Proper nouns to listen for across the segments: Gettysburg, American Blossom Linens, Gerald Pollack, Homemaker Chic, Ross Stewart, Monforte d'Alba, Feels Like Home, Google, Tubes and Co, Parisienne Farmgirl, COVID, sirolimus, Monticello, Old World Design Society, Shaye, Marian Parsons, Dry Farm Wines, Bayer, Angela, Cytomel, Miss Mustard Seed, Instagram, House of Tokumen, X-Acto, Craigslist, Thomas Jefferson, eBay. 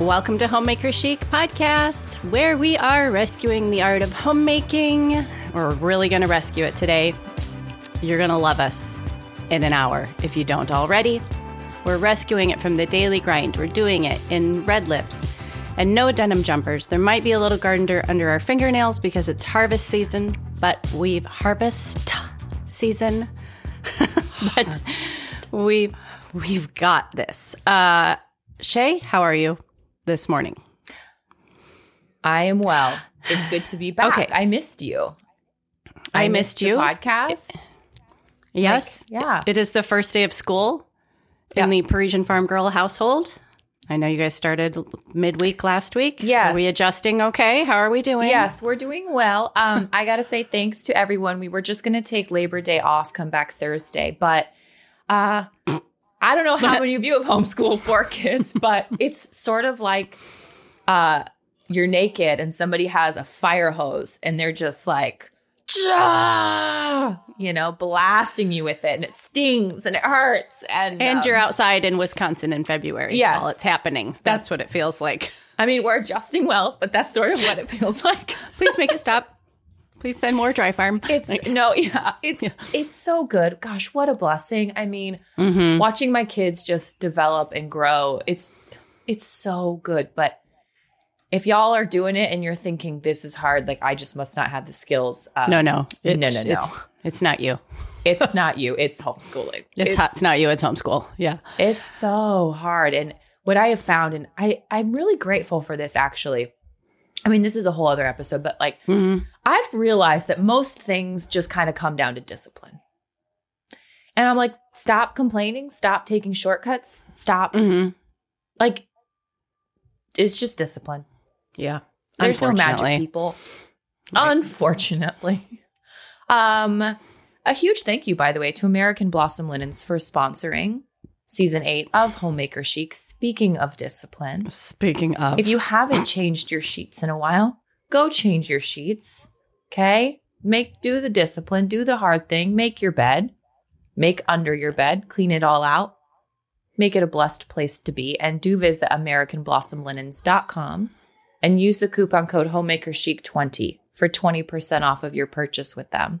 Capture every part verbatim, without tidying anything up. Welcome to Homemaker Chic Podcast, where we are rescuing the art of homemaking. We're really going to rescue it today. You're going to love us in an hour if you don't already. We're rescuing it from the daily grind. We're doing it in red lips and no denim jumpers. There might be a little garniture under our fingernails because it's harvest season, but we've harvest season. But we've, we've got this. Uh, Shay, how are you this morning? I am well. It's good to be back. Okay. I missed you. I, I missed, missed you. The podcast. Yes. Like, yeah. It is the first day of school in yeah. the Parisienne Farmgirl household. I know you guys started midweek last week. Yes. Are we adjusting okay? How are we doing? Yes, we're doing well. Um, I got to say thanks to everyone. We were just going to take Labor Day off, come back Thursday. But uh, I don't know how many of you have homeschooled four kids, but it's sort of like uh, you're naked and somebody has a fire hose and they're just like, you know, blasting you with it, and it stings and it hurts, and and um, you're outside in Wisconsin in February. Yes, while it's happening. That's, that's what it feels like. I mean, we're adjusting well, but that's sort of what it feels like. Please make it stop. Please send more Dry Farm. It's like, no, yeah, it's yeah. it's so good. Gosh, what a blessing! I mean, mm-hmm. watching my kids just develop and grow, it's it's so good, but. If y'all are doing it and you're thinking this is hard, like I just must not have the skills. Um, no, no. It's, no, no, no. It's, it's not you. It's not you. It's homeschooling. It's, it's, ho- it's not you. It's homeschool. Yeah. It's so hard. And what I have found, and I, I'm really grateful for this, actually. I mean, this is a whole other episode, but like mm-hmm. I've realized that most things just kind of come down to discipline. And I'm like, stop complaining. Stop taking shortcuts. Stop. Mm-hmm. Like, it's just discipline. Yeah. There's no magic, people. Right. Unfortunately. Um, a huge thank you, by the way, to American Blossom Linens for sponsoring season eight of Homemaker Chic. Speaking of discipline. Speaking of. If you haven't changed your sheets in a while, go change your sheets. Okay? Make do the discipline. Do the hard thing. Make your bed. Make under your bed. Clean it all out. Make it a blessed place to be. And do visit American Blossom Linens dot com. And use the coupon code Homemaker Chic twenty for twenty percent off of your purchase with them.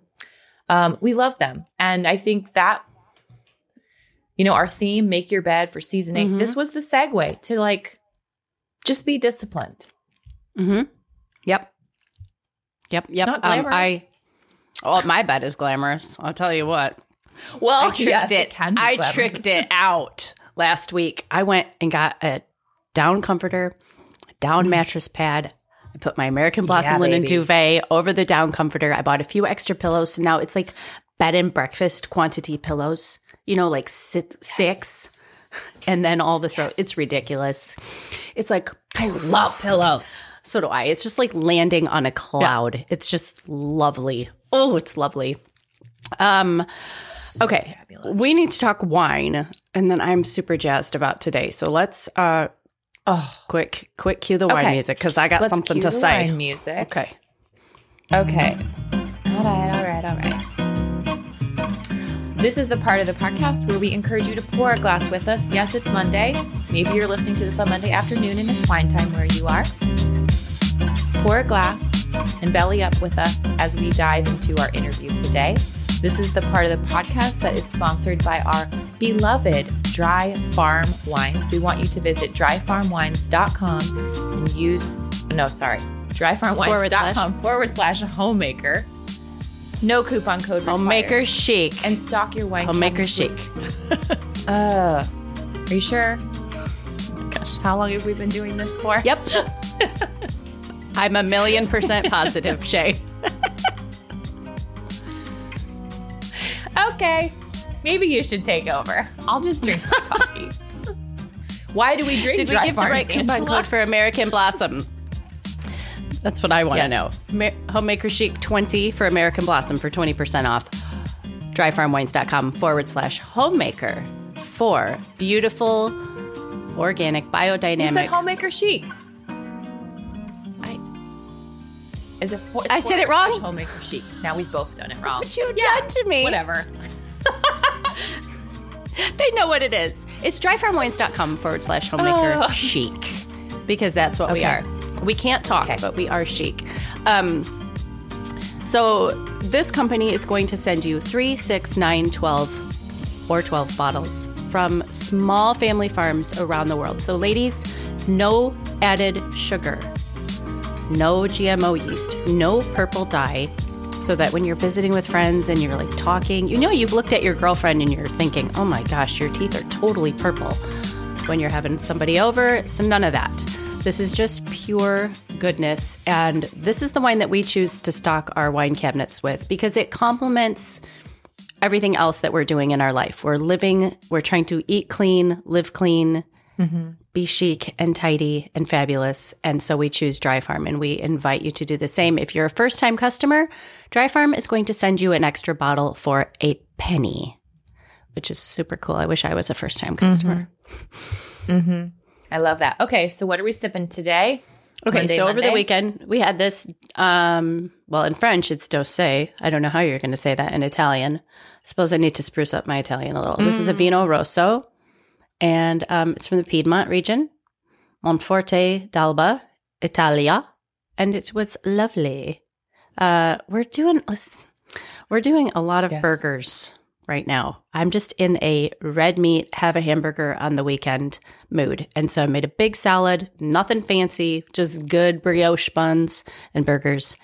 Um, we love them. And I think that, you know, our theme, make your bed for season eight, mm-hmm. this was the segue to like, just be disciplined. Mm-hmm. Yep. Yep. Yep. It's not glamorous. Um, I, oh, my bed is glamorous. I'll tell you what. Well, I tricked yes, it. it can be I glamorous. tricked it out last week. I went and got a down comforter. Down mattress pad. I put my American Blossom yeah, linen baby. duvet over the down comforter. I bought a few extra pillows. So now it's like bed and breakfast quantity pillows, you know, like six. Yes. six and then all the throw. Yes. It's ridiculous. It's like, I love pillows. So do I. It's just like landing on a cloud. Yeah. It's just lovely. Oh, it's lovely. Um, so okay. Fabulous. We need to talk wine. And then I'm super jazzed about today. So let's, uh, Oh, quick, quick cue the wine okay. music because I got Let's something cue to the say. Wine music. Okay. Okay. All right, all right, all right. This is the part of the podcast where we encourage you to pour a glass with us. Yes, it's Monday. Maybe you're listening to this on Monday afternoon and it's wine time where you are. Pour a glass and belly up with us as we dive into our interview today. This is the part of the podcast that is sponsored by our beloved Dry Farm Wines. We want you to visit dry farm wines dot com and use, no, sorry, dry farm wines dot com forward slash homemaker. No coupon code required. Homemaker Chic. And stock your wine. Homemaker Chic. uh, are you sure? Oh my gosh, how long have we been doing this for? Yep. I'm a million percent positive, Shay. Okay, maybe you should take over. I'll just drink the coffee. Why do we drink? Did Dry we give Farms, the right coupon Angela? code for American Blossom? That's what I want to yes. know. Homemaker Chic twenty for American Blossom for twenty percent off. dry farm wines dot com forward slash homemaker for beautiful, organic, biodynamic. You said Homemaker Chic. Is it for, I said it wrong. Homemaker Chic. Now we've both done it wrong. What you've yeah, done to me. Whatever. They know what it is. It's dry farm wines dot com forward slash homemaker uh. chic. because that's what okay. we are. We can't talk, okay. but we are chic. Um, so this company is going to send you three, six, nine, twelve, or twelve bottles from small family farms around the world. So ladies, no added sugar, no G M O yeast, no purple dye, so that when you're visiting with friends and you're like talking, you know you've looked at your girlfriend and you're thinking, oh my gosh, your teeth are totally purple. When you're having somebody over, so none of that. This is just pure goodness, and this is the wine that we choose to stock our wine cabinets with because it complements everything else that we're doing in our life. We're living, we're trying to eat clean, live clean, mm-hmm. be chic and tidy and fabulous, and so we choose Dry Farm, and we invite you to do the same. If you're a first-time customer, Dry Farm is going to send you an extra bottle for a penny, which is super cool. I wish I was a first-time customer. Mm-hmm. mm-hmm. I love that. Okay, so what are we sipping today? Okay, Monday, so Monday? Over the weekend, we had this, um, well, in French, it's dosé. I don't know how you're going to say that in Italian. I suppose I need to spruce up my Italian a little. Mm. This is a Vino Rosso, and um, it's from the Piedmont region, Monforte d'Alba, Italia, and it was lovely. Uh, we're doing we're doing a lot of yes. burgers right now. I'm just in a red meat, have a hamburger on the weekend mood. And so I made a big salad, nothing fancy, just good brioche buns and burgers.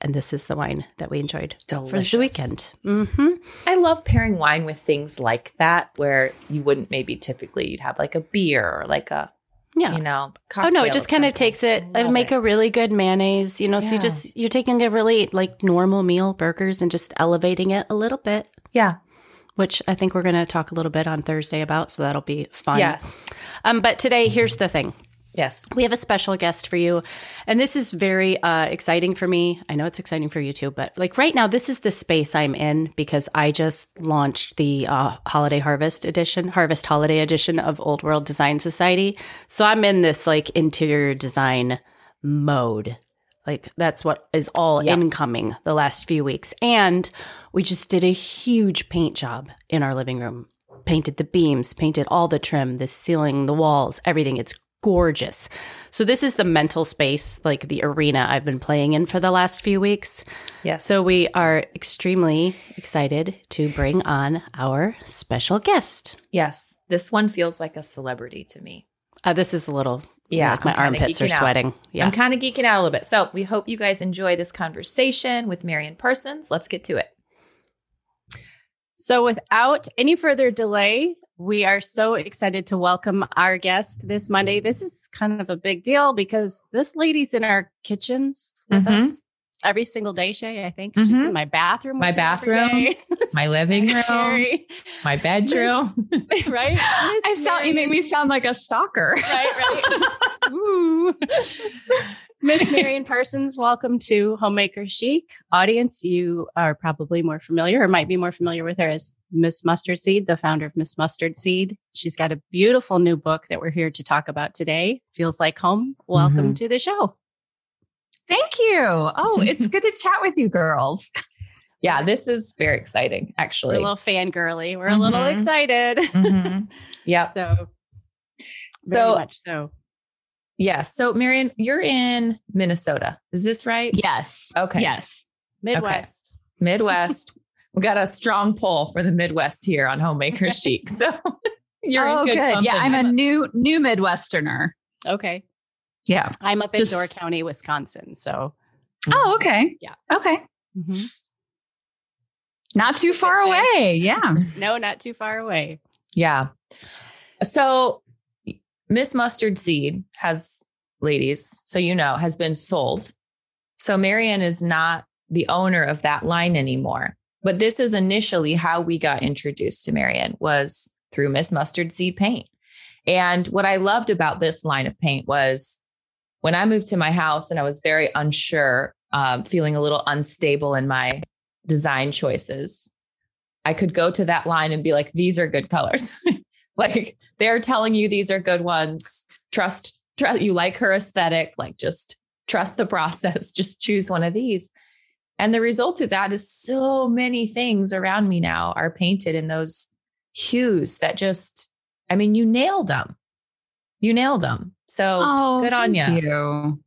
And this is the wine that we enjoyed Delicious. For the weekend. Mm-hmm. I love pairing wine with things like that where you wouldn't maybe typically, you'd have like a beer or like a, yeah. you know, cocktail. Oh, no, it just kind of takes it and make it. a really good mayonnaise, you know, yeah. so you just, you're taking a really like normal meal, burgers, and just elevating it a little bit. Yeah. Which I think we're going to talk a little bit on Thursday about, so that'll be fun. Yes. Um, but today, here's the thing. Yes. We have a special guest for you, and this is very uh, exciting for me. I know it's exciting for you too, but like right now, this is the space I'm in because I just launched the uh, Holiday Harvest Edition, Harvest Holiday Edition of Old World Design Society. So I'm in this like interior design mode. Like that's what is all yeah. incoming the last few weeks. And we just did a huge paint job in our living room. Painted the beams, painted all the trim, the ceiling, the walls, everything. It's gorgeous. So this is the mental space, like the arena I've been playing in for the last few weeks. Yes. So we are extremely excited to bring on our special guest. Yes. This one feels like a celebrity to me. Uh, this is a little... Yeah, like my armpits are sweating. Yeah. I'm kind of geeking out a little bit. So we hope you guys enjoy this conversation with Marian Parsons. Let's get to it. So without any further delay, we are so excited to welcome our guest this Monday. This is kind of a big deal because this lady's in our kitchens with mm-hmm. us every single day, Shay, I think. Mm-hmm. She's in my bathroom. My bathroom. My living room. My bedroom. Miss, right? Miss I sound. You make me sound like a stalker. Right, right. Ooh. Miss Marian Parsons, welcome to Homemaker Chic. Audience, you are probably more familiar or might be more familiar with her as Miss Mustard Seed, the founder of Miss Mustard Seed. She's got a beautiful new book that we're here to talk about today. Feels Like Home. Welcome mm-hmm. to the show. Thank you. Oh, it's good to chat with you girls. Yeah, this is very exciting, actually. We're a little fangirly. We're mm-hmm. a little excited. Mm-hmm. Yeah. So, so much so. Yeah. So, Marian, you're in Minnesota. Is this right? Yes. Okay. Yes. Midwest. Okay. Midwest. We got a strong pull for the Midwest here on Homemaker Chic. So you're oh, in good. good. Yeah, I'm a new new Midwesterner. Okay. Yeah. I'm up in Just, Door County, Wisconsin. So. Oh, okay. Yeah. Okay. Mm-hmm. Not too far away. Yeah. No, not too far away. Yeah. So Miss Mustard Seed has, ladies, so you know, has been sold. So Marian is not the owner of that line anymore. But this is initially how we got introduced to Marian was through Miss Mustard Seed paint. And what I loved about this line of paint was when I moved to my house and I was very unsure, um, feeling a little unstable in my design choices, I could go to that line and be like, these are good colors. Like they're telling you these are good ones. Trust, trust, you like her aesthetic, like just trust the process, just choose one of these. And the result of that is so many things around me now are painted in those hues that just, I mean, you nailed them. You nailed them. So oh, good on ya. you.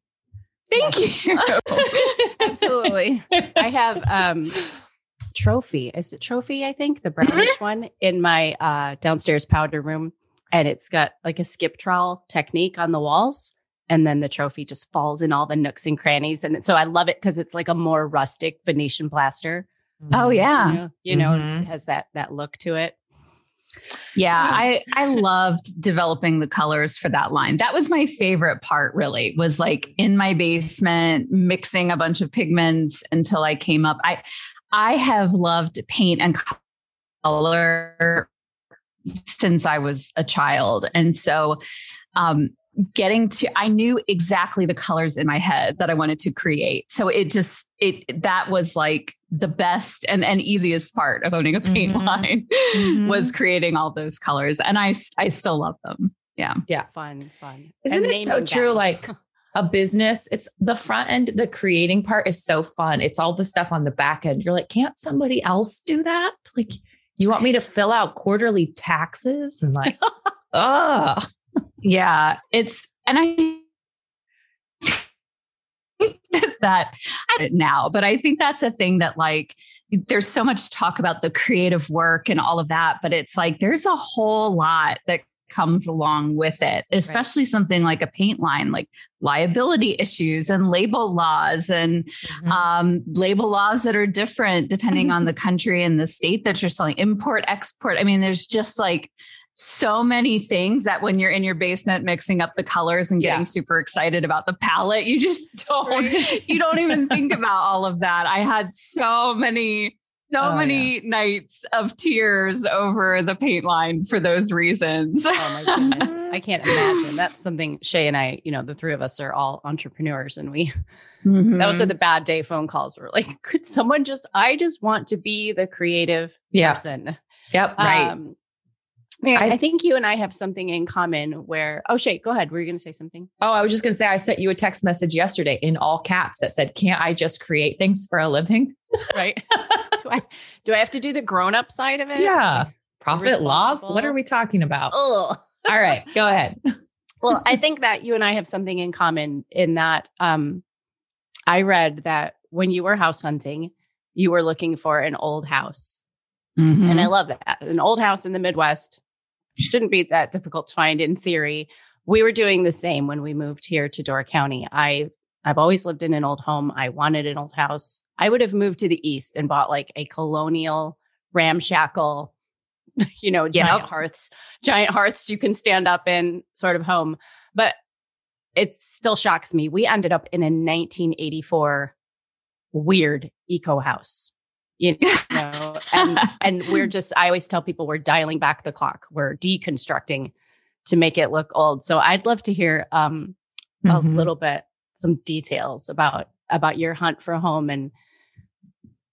Thank you. Absolutely. I have um, Trophy. Is it Trophy? I think the brownish mm-hmm. one in my uh, downstairs powder room. And it's got like a skip trowel technique on the walls. And then the trophy just falls in all the nooks and crannies. And so I love it because it's like a more rustic Venetian plaster. Mm-hmm. Oh, yeah. You know, you know mm-hmm. it has that that look to it. Yeah, yes. I, I loved developing the colors for that line. That was my favorite part, really, was like in my basement, mixing a bunch of pigments until I came up. I I have loved paint and color since I was a child. And so um, getting to, I knew exactly the colors in my head that I wanted to create. So it just, it, that was like the best and, and easiest part of owning a paint mm-hmm. line mm-hmm. was creating all those colors. And I, I still love them. Yeah. Yeah. Fun, fun. Isn't and it so true? Down. Like a business, it's the front end, the creating part is so fun. It's all the stuff on the back end. You're like, can't somebody else do that? Like, you want me to fill out quarterly taxes and like, oh, yeah, it's, and I think that now, but I think that's a thing that like, there's so much talk about the creative work and all of that, but it's like, there's a whole lot that comes along with it, especially right. something like a paint line, like liability issues and label laws and mm-hmm. um, label laws that are different depending on the country and the state that you're selling, import, export. I mean, there's just like so many things that when you're in your basement mixing up the colors and getting yeah. super excited about the palette, you just don't, right. you don't even think about all of that. I had so many So oh, many yeah. nights of tears over the paint line for those reasons. Oh my goodness. I can't imagine. That's something Shay and I, you know, the three of us are all entrepreneurs and we, mm-hmm. those are the bad day phone calls. We're like, could someone just, I just want to be the creative yeah. person. Yep. Right. Um, I, I think you and I have something in common where, oh, Shay, go ahead. Were you going to say something? Oh, I was just going to say, I sent you a text message yesterday in all caps that said, can't I just create things for a living? Right. Do I, do I have to do the grown-up side of it? Yeah. Profit loss. What are we talking about? Ugh. All right, go ahead. Well, I think that you and I have something in common in that um, I read that when you were house hunting, you were looking for an old house. Mm-hmm. And I love that. An old house in the Midwest shouldn't be that difficult to find in theory. We were doing the same when we moved here to Door County. I I've always lived in an old home. I wanted an old house. I would have moved to the East and bought like a colonial ramshackle, you know, yeah. giant hearths, giant hearths you can stand up in sort of home. But it still shocks me. We ended up in a nineteen eighty-four weird eco house, you know, and, and we're just, I always tell people we're dialing back the clock. We're deconstructing to make it look old. So I'd love to hear um, a mm-hmm. little bit. Some details about, about your hunt for a home and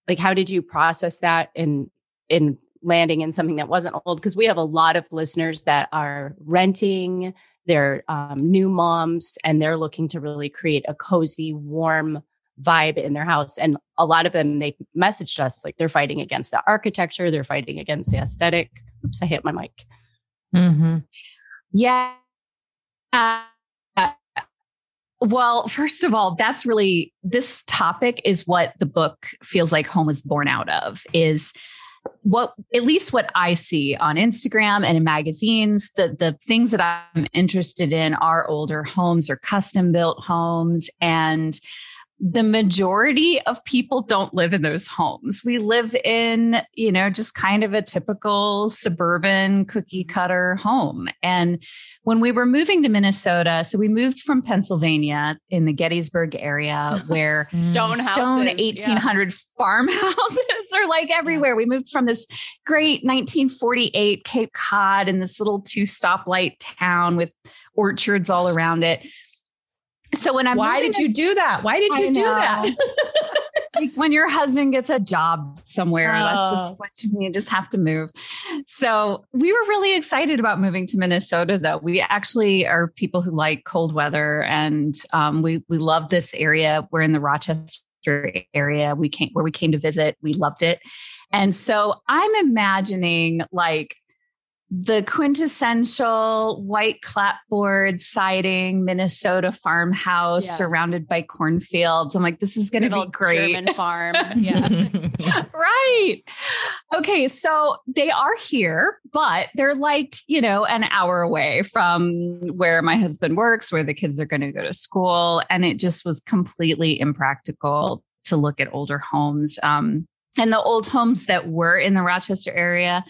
like, how did you process that in, in landing in something that wasn't old? Cause we have a lot of listeners that are renting, they're um, new moms, and they're looking to really create a cozy, warm vibe in their house. And a lot of them, they messaged us like they're fighting against the architecture. They're fighting against the aesthetic. Oops. I hit my mic. Mm-hmm. Yeah. Uh, Well, first of all, that's really, this topic is what the book Feels Like Home was born out of, is what, at least what I see on Instagram and in magazines, the, the things that I'm interested in are older homes or custom built homes. And the majority of people don't live in those homes. We live in, you know, just kind of a typical suburban cookie cutter home. And when we were moving to Minnesota, so we moved from Pennsylvania in the Gettysburg area where stone, stone houses, eighteen hundred yeah. farmhouses are like everywhere. We moved from this great nineteen forty-eight Cape Cod in this little two stoplight town with orchards all around it. So when I'm, why did you do that? Why did you do that? Like when your husband gets a job somewhere, oh. that's just what you mean. You just have to move. So we were really excited about moving to Minnesota though. We actually are people who like cold weather and, um, we, we love this area. We're in the Rochester area. We came where we came to visit. We loved it. And so I'm imagining like the quintessential white clapboard siding, Minnesota farmhouse yeah. surrounded by cornfields. I'm like, this is going to be great. German farm. Yeah. Right. Okay. So they are here, but they're like, you know, an hour away from where my husband works, where the kids are going to go to school. And it just was completely impractical to look at older homes. Um, And the old homes that were in the Rochester area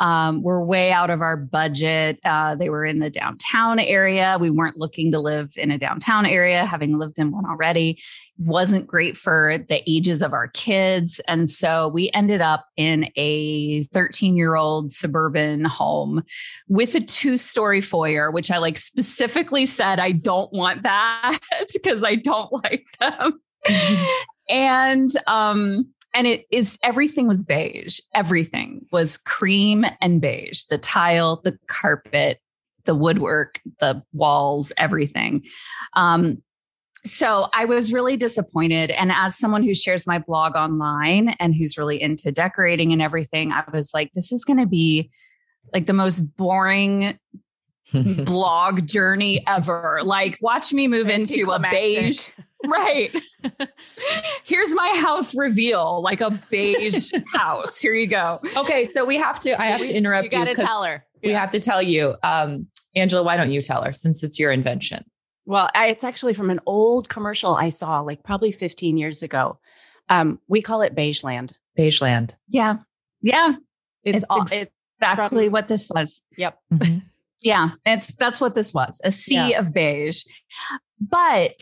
um, were way out of our budget. Uh, they were in the downtown area. We weren't looking to live in a downtown area, having lived in one already. Wasn't great for the ages of our kids. And so we ended up in a thirteen-year-old suburban home with a two-story foyer, which I like specifically said, I don't want that because I don't like them. Mm-hmm. And... um And it is, everything was beige. Everything was cream and beige. The tile, the carpet, the woodwork, the walls, everything. Um, so I was really disappointed. And as someone who shares my blog online and who's really into decorating and everything, I was like, this is going to be like the most boring blog journey ever. Like, watch me move into a beige... Right. Here's my house reveal, like a beige house. Here you go. Okay. So we have to, I have to interrupt you. You got to tell her. We yeah. have to tell you, um, Angela, why don't you tell her since it's your invention? Well, I, it's actually from an old commercial I saw like probably fifteen years ago. Um, we call it Beige Land. Beige Land. Yeah. Yeah. It's, it's all, exactly it's probably, what this was. Yep. Mm-hmm. Yeah. It's, that's what this was. A sea yeah. of beige, but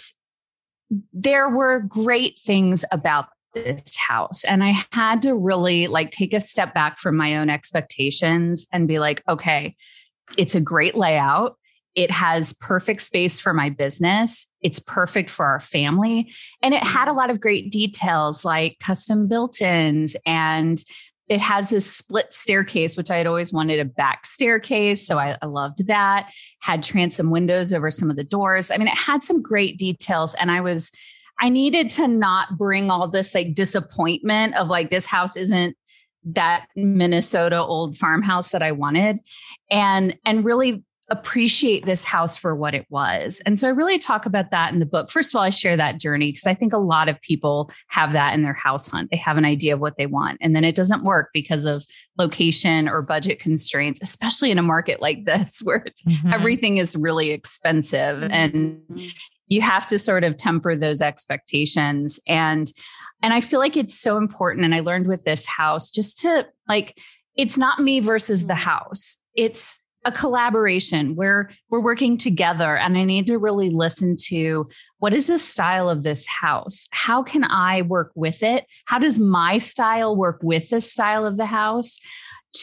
there were great things about this house. And I had to really like take a step back from my own expectations and be like, okay, it's a great layout. It has perfect space for my business. It's perfect for our family. And it had a lot of great details like custom built-ins, and it has this split staircase, which I had always wanted a back staircase. So I, I loved that. Had transom windows over some of the doors. I mean, it had some great details. And I was, I needed to not bring all this like disappointment of like, this house isn't that Minnesota old farmhouse that I wanted, and, and really appreciate this house for what it was. And so I really talk about that in the book. First of all, I share that journey because I think a lot of people have that in their house hunt. They have an idea of what they want, and then it doesn't work because of location or budget constraints, especially in a market like this where it's, mm-hmm. everything is really expensive, mm-hmm. and you have to sort of temper those expectations. And, and I feel like it's so important. And I learned with this house just to like, it's not me versus the house. It's a collaboration where we're working together, and I need to really listen to what is the style of this house? How can I work with it? How does my style work with the style of the house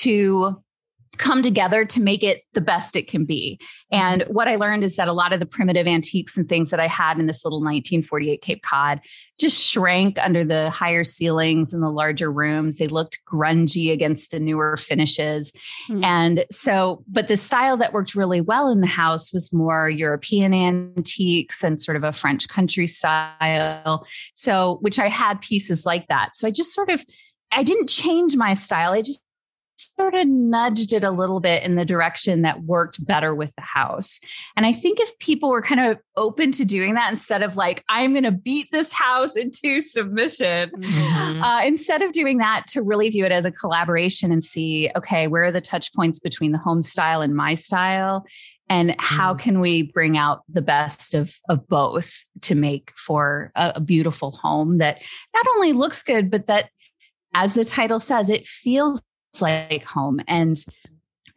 to come together to make it the best it can be? And what I learned is that a lot of the primitive antiques and things that I had in this little nineteen forty-eight Cape Cod just shrank under the higher ceilings and the larger rooms. They looked grungy against the newer finishes. Mm-hmm. And so, but the style that worked really well in the house was more European antiques and sort of a French country style. So, which I had pieces like that. So I just sort of, I didn't change my style. I just sort of nudged it a little bit in the direction that worked better with the house. And I think if people were kind of open to doing that, instead of like, I'm going to beat this house into submission, mm-hmm. uh, instead of doing that, to really view it as a collaboration and see, okay, where are the touch points between the home style and my style? And how mm. can we bring out the best of, of both to make for a, a beautiful home that not only looks good, but that, as the title says, it feels like home. And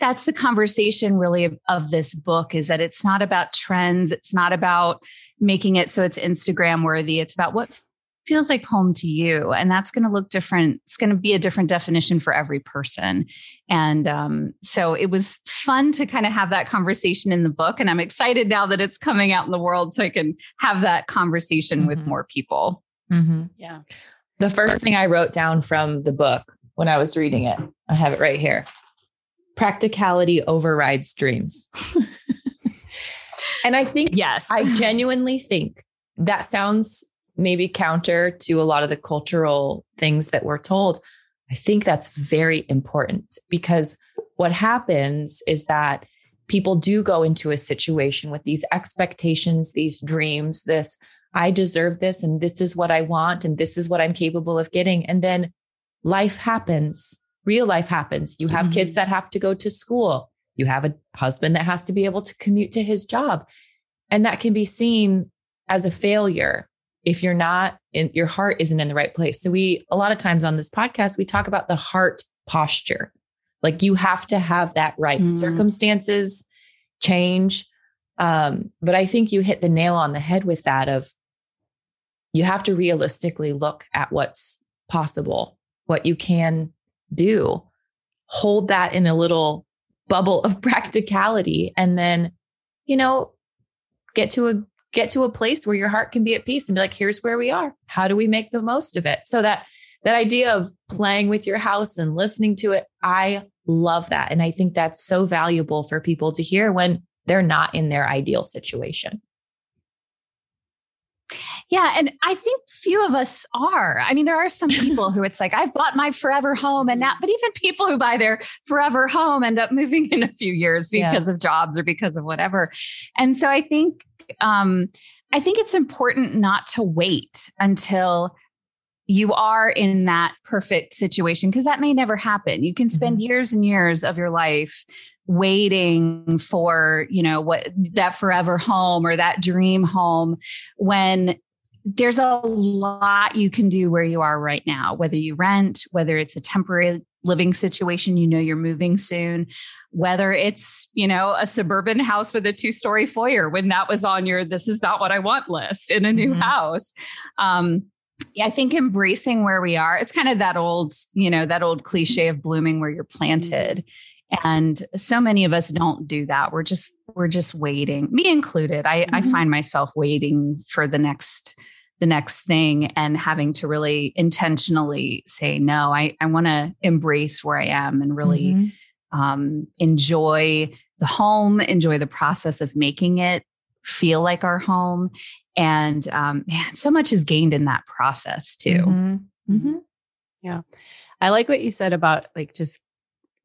that's the conversation really of, of this book, is that it's not about trends. It's not about making it so it's Instagram worthy. It's about what feels like home to you. And that's going to look different. It's going to be a different definition for every person. And um, so it was fun to kind of have that conversation in the book. And I'm excited now that it's coming out in the world so I can have that conversation mm-hmm. with more people. Mm-hmm. Yeah. The first thing I wrote down from the book when I was reading it, I have it right here. Practicality overrides dreams. And I think, yes, I genuinely think that sounds maybe counter to a lot of the cultural things that we're told. I think that's very important, because what happens is that people do go into a situation with these expectations, these dreams, this, I deserve this, and this is what I want, and this is what I'm capable of getting. And then life happens, real life happens. You have mm-hmm. kids that have to go to school. You have a husband that has to be able to commute to his job. And that can be seen as a failure if you're not in, your heart isn't in the right place. So we, a lot of times on this podcast, we talk about the heart posture. Like you have to have that right. Mm. Circumstances change. Um, but I think you hit the nail on the head with that of you have to realistically look at what's possible, what you can do, hold that in a little bubble of practicality, and then, you know, get to a, get to a place where your heart can be at peace and be like, here's where we are. How do we make the most of it? So that, that idea of playing with your house and listening to it, I love that. And I think that's so valuable for people to hear when they're not in their ideal situation. Yeah. And I think few of us are. I mean, there are some people who it's like, I've bought my forever home and now, but even people who buy their forever home end up moving in a few years because yeah. of jobs or because of whatever. And so I think, um, I think it's important not to wait until you are in that perfect situation, because that may never happen. You can spend mm-hmm. years and years of your life waiting for, you know, what that forever home or that dream home, when there's a lot you can do where you are right now, whether you rent, whether it's a temporary living situation, you know, you're moving soon, whether it's, you know, a suburban house with a two-story foyer, when that was on your, this is not what I want list in a new mm-hmm. house. Um, Yeah, I think embracing where we are, it's kind of that old, you know, that old cliche of blooming where you're planted. And so many of us don't do that. We're just, we're just waiting, me included. I, mm-hmm. I find myself waiting for the next, the next thing and having to really intentionally say, no, I, I want to embrace where I am and really mm-hmm. um, enjoy the home, enjoy the process of making it feel like our home. And, um, man, so much is gained in that process too. Mm-hmm. Mm-hmm. Yeah. I like what you said about like just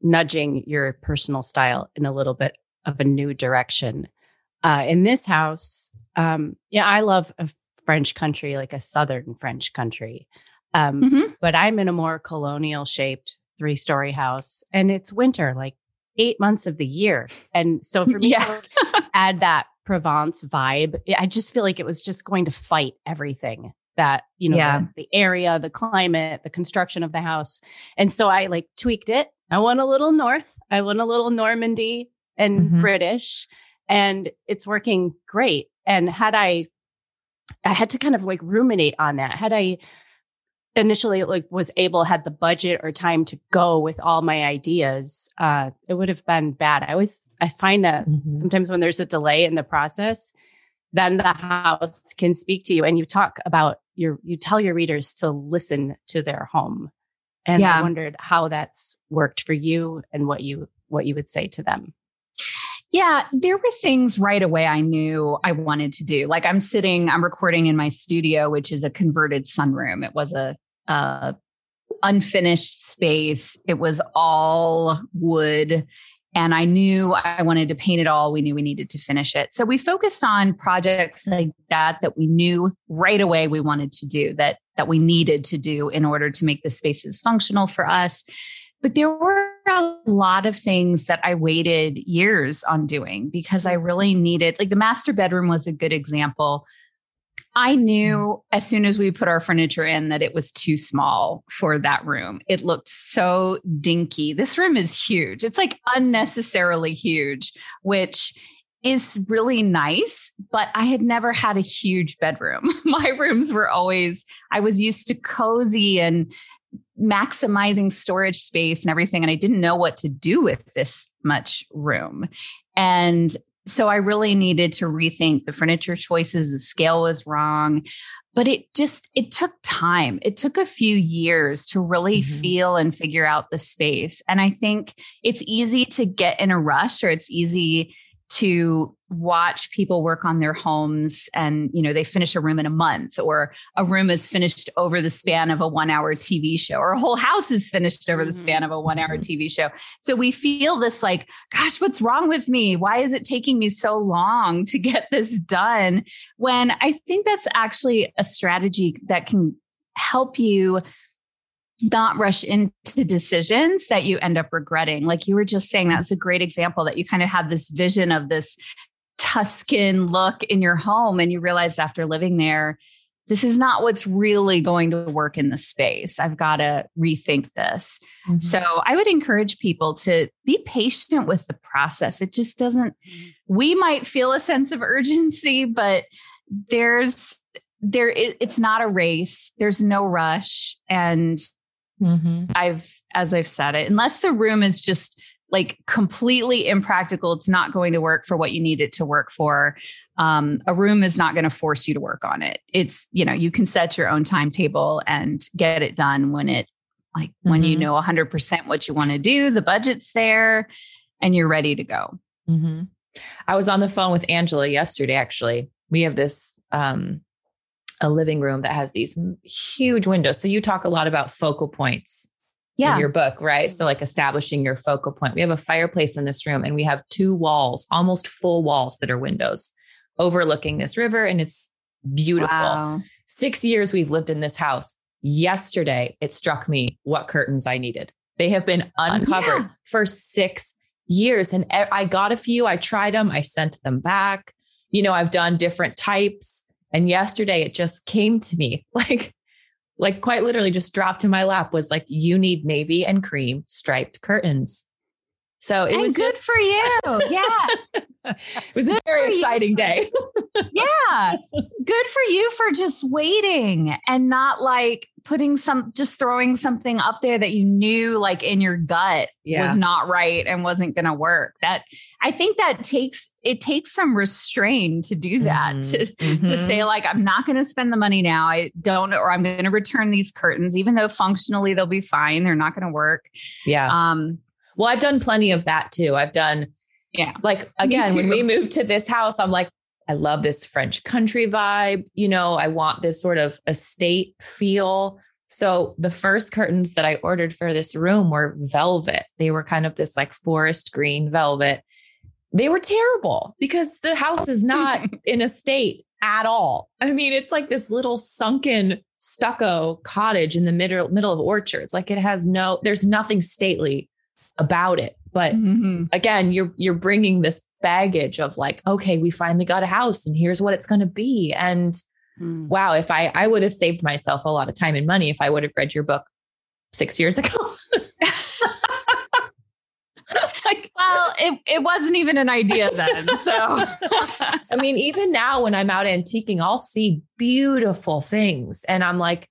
nudging your personal style in a little bit of a new direction, uh, in this house. Um, yeah, I love a French country, like a Southern French country. Um, mm-hmm. but I'm in a more colonial shaped three story house, and it's winter, like eight months of the year. And so for me yeah. to like, add that Provence vibe, I just feel like it was just going to fight everything that, you know, yeah. the, the area, the climate, the construction of the house. And so I like tweaked it. I went a little north. I went a little Normandy and mm-hmm. British, and it's working great. And had I, I had to kind of like ruminate on that. Had I initially like was able, had the budget or time to go with all my ideas, uh, it would have been bad. I always, I find that mm-hmm. sometimes when there's a delay in the process, then the house can speak to you, and you talk about your, you tell your readers to listen to their home. And yeah. I wondered how that's worked for you and what you, what you would say to them. Yeah, there were things right away I knew I wanted to do. Like I'm sitting, I'm recording in my studio, which is a converted sunroom. It was a, a unfinished space. It was all wood, and I knew I wanted to paint it all. We knew we needed to finish it. So we focused on projects like that, that we knew right away we wanted to do, that, that we needed to do in order to make the spaces functional for us. But there were a lot of things that I waited years on doing because I really needed, like the master bedroom was a good example. I knew as soon as we put our furniture in that it was too small for that room. It looked so dinky. This room is huge. It's like unnecessarily huge, which is really nice, but I had never had a huge bedroom. My rooms were always, I was used to cozy and maximizing storage space and everything. And I didn't know what to do with this much room. And so I really needed to rethink the furniture choices. The scale was wrong, but it just, it took time. It took a few years to really mm-hmm. feel and figure out the space. And I think it's easy to get in a rush, or it's easy to watch people work on their homes and, you know, they finish a room in a month, or a room is finished over the span of a one hour T V show, or a whole house is finished over the span of a one hour T V show. So we feel this like, gosh, what's wrong with me? Why is it taking me so long to get this done? When I think that's actually a strategy that can help you not rush into decisions that you end up regretting. Like you were just saying, that's a great example that you kind of had this vision of this Tuscan look in your home. And you realized after living there, this is not what's really going to work in the space. I've got to rethink this. Mm-hmm. So I would encourage people to be patient with the process. It just doesn't, we might feel a sense of urgency, but there's, there, it's not a race. There's no rush. And mm-hmm. I've, as I've said it, unless the room is just like completely impractical, it's not going to work for what you need it to work for. Um, a room is not going to force you to work on it. It's, you know, you can set your own timetable and get it done when it, like mm-hmm. when you know one hundred percent what you want to do, the budget's there and you're ready to go. Mm-hmm. I was on the phone with Angela yesterday, actually. We have this, um, a living room that has these huge windows. So you talk a lot about focal points yeah. in your book, right? So like establishing your focal point. We have a fireplace in this room and we have two walls, almost full walls that are windows overlooking this river. And it's beautiful. Wow. Six years we've lived in this house. Yesterday, it struck me what curtains I needed. They have been uncovered yeah. for six years. And I got a few, I tried them, I sent them back. You know, I've done different types. And yesterday it just came to me like, like quite literally just dropped in my lap was like, you need navy and cream striped curtains. So it and was good just, for you. Yeah. It was good a very exciting you. Day. Yeah. Good for you for just waiting and not like putting some, just throwing something up there that you knew like in your gut yeah. was not right and wasn't going to work. That I think that takes, it takes some restraint to do that, mm-hmm. to, mm-hmm. to say like, I'm not going to spend the money now. I don't, or I'm going to return these curtains, even though functionally they'll be fine. They're not going to work. Yeah. Um, well, I've done plenty of that too. I've done, yeah. Like again, when we moved to this house, I'm like, I love this French country vibe. You know, I want this sort of estate feel. So the first curtains that I ordered for this room were velvet. They were kind of this like forest green velvet. They were terrible because the house is not in a state at all. I mean, it's like this little sunken stucco cottage in the middle middle of orchards. Like it has no, there's nothing stately about it. But mm-hmm. again, you're, you're bringing this baggage of like, okay, we finally got a house and here's what it's going to be. And mm. wow, if I, I would have saved myself a lot of time and money if I would have read your book six years ago. Like, well, it, it wasn't even an idea then. So, I mean, even now when I'm out antiquing, I'll see beautiful things. And I'm like,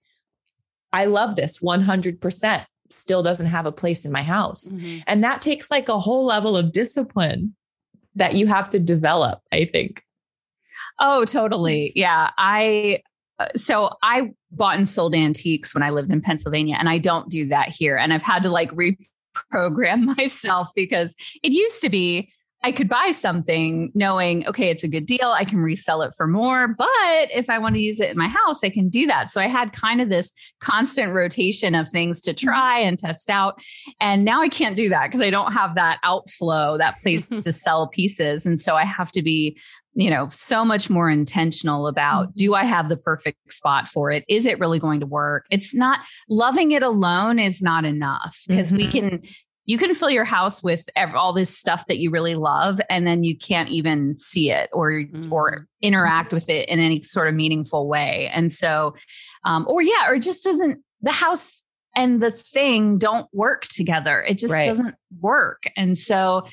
I love this one hundred percent. Still doesn't have a place in my house. Mm-hmm. And that takes like a whole level of discipline that you have to develop, I think. Oh, totally. Yeah. I, so I bought and sold antiques when I lived in Pennsylvania, and I don't do that here. And I've had to like reprogram myself because it used to be I could buy something knowing, okay, it's a good deal. I can resell it for more, but if I want to use it in my house, I can do that. So I had kind of this constant rotation of things to try and test out. And now I can't do that because I don't have that outflow, that place to sell pieces. And so I have to be, you know, so much more intentional about, do I have the perfect spot for it? Is it really going to work? It's not, loving it alone is not enough because mm-hmm. we can, you can fill your house with all this stuff that you really love, and then you can't even see it or, mm-hmm. or interact with it in any sort of meaningful way. And so, um, or yeah, or it just doesn't, the house and the thing don't work together. It just right. doesn't work. And so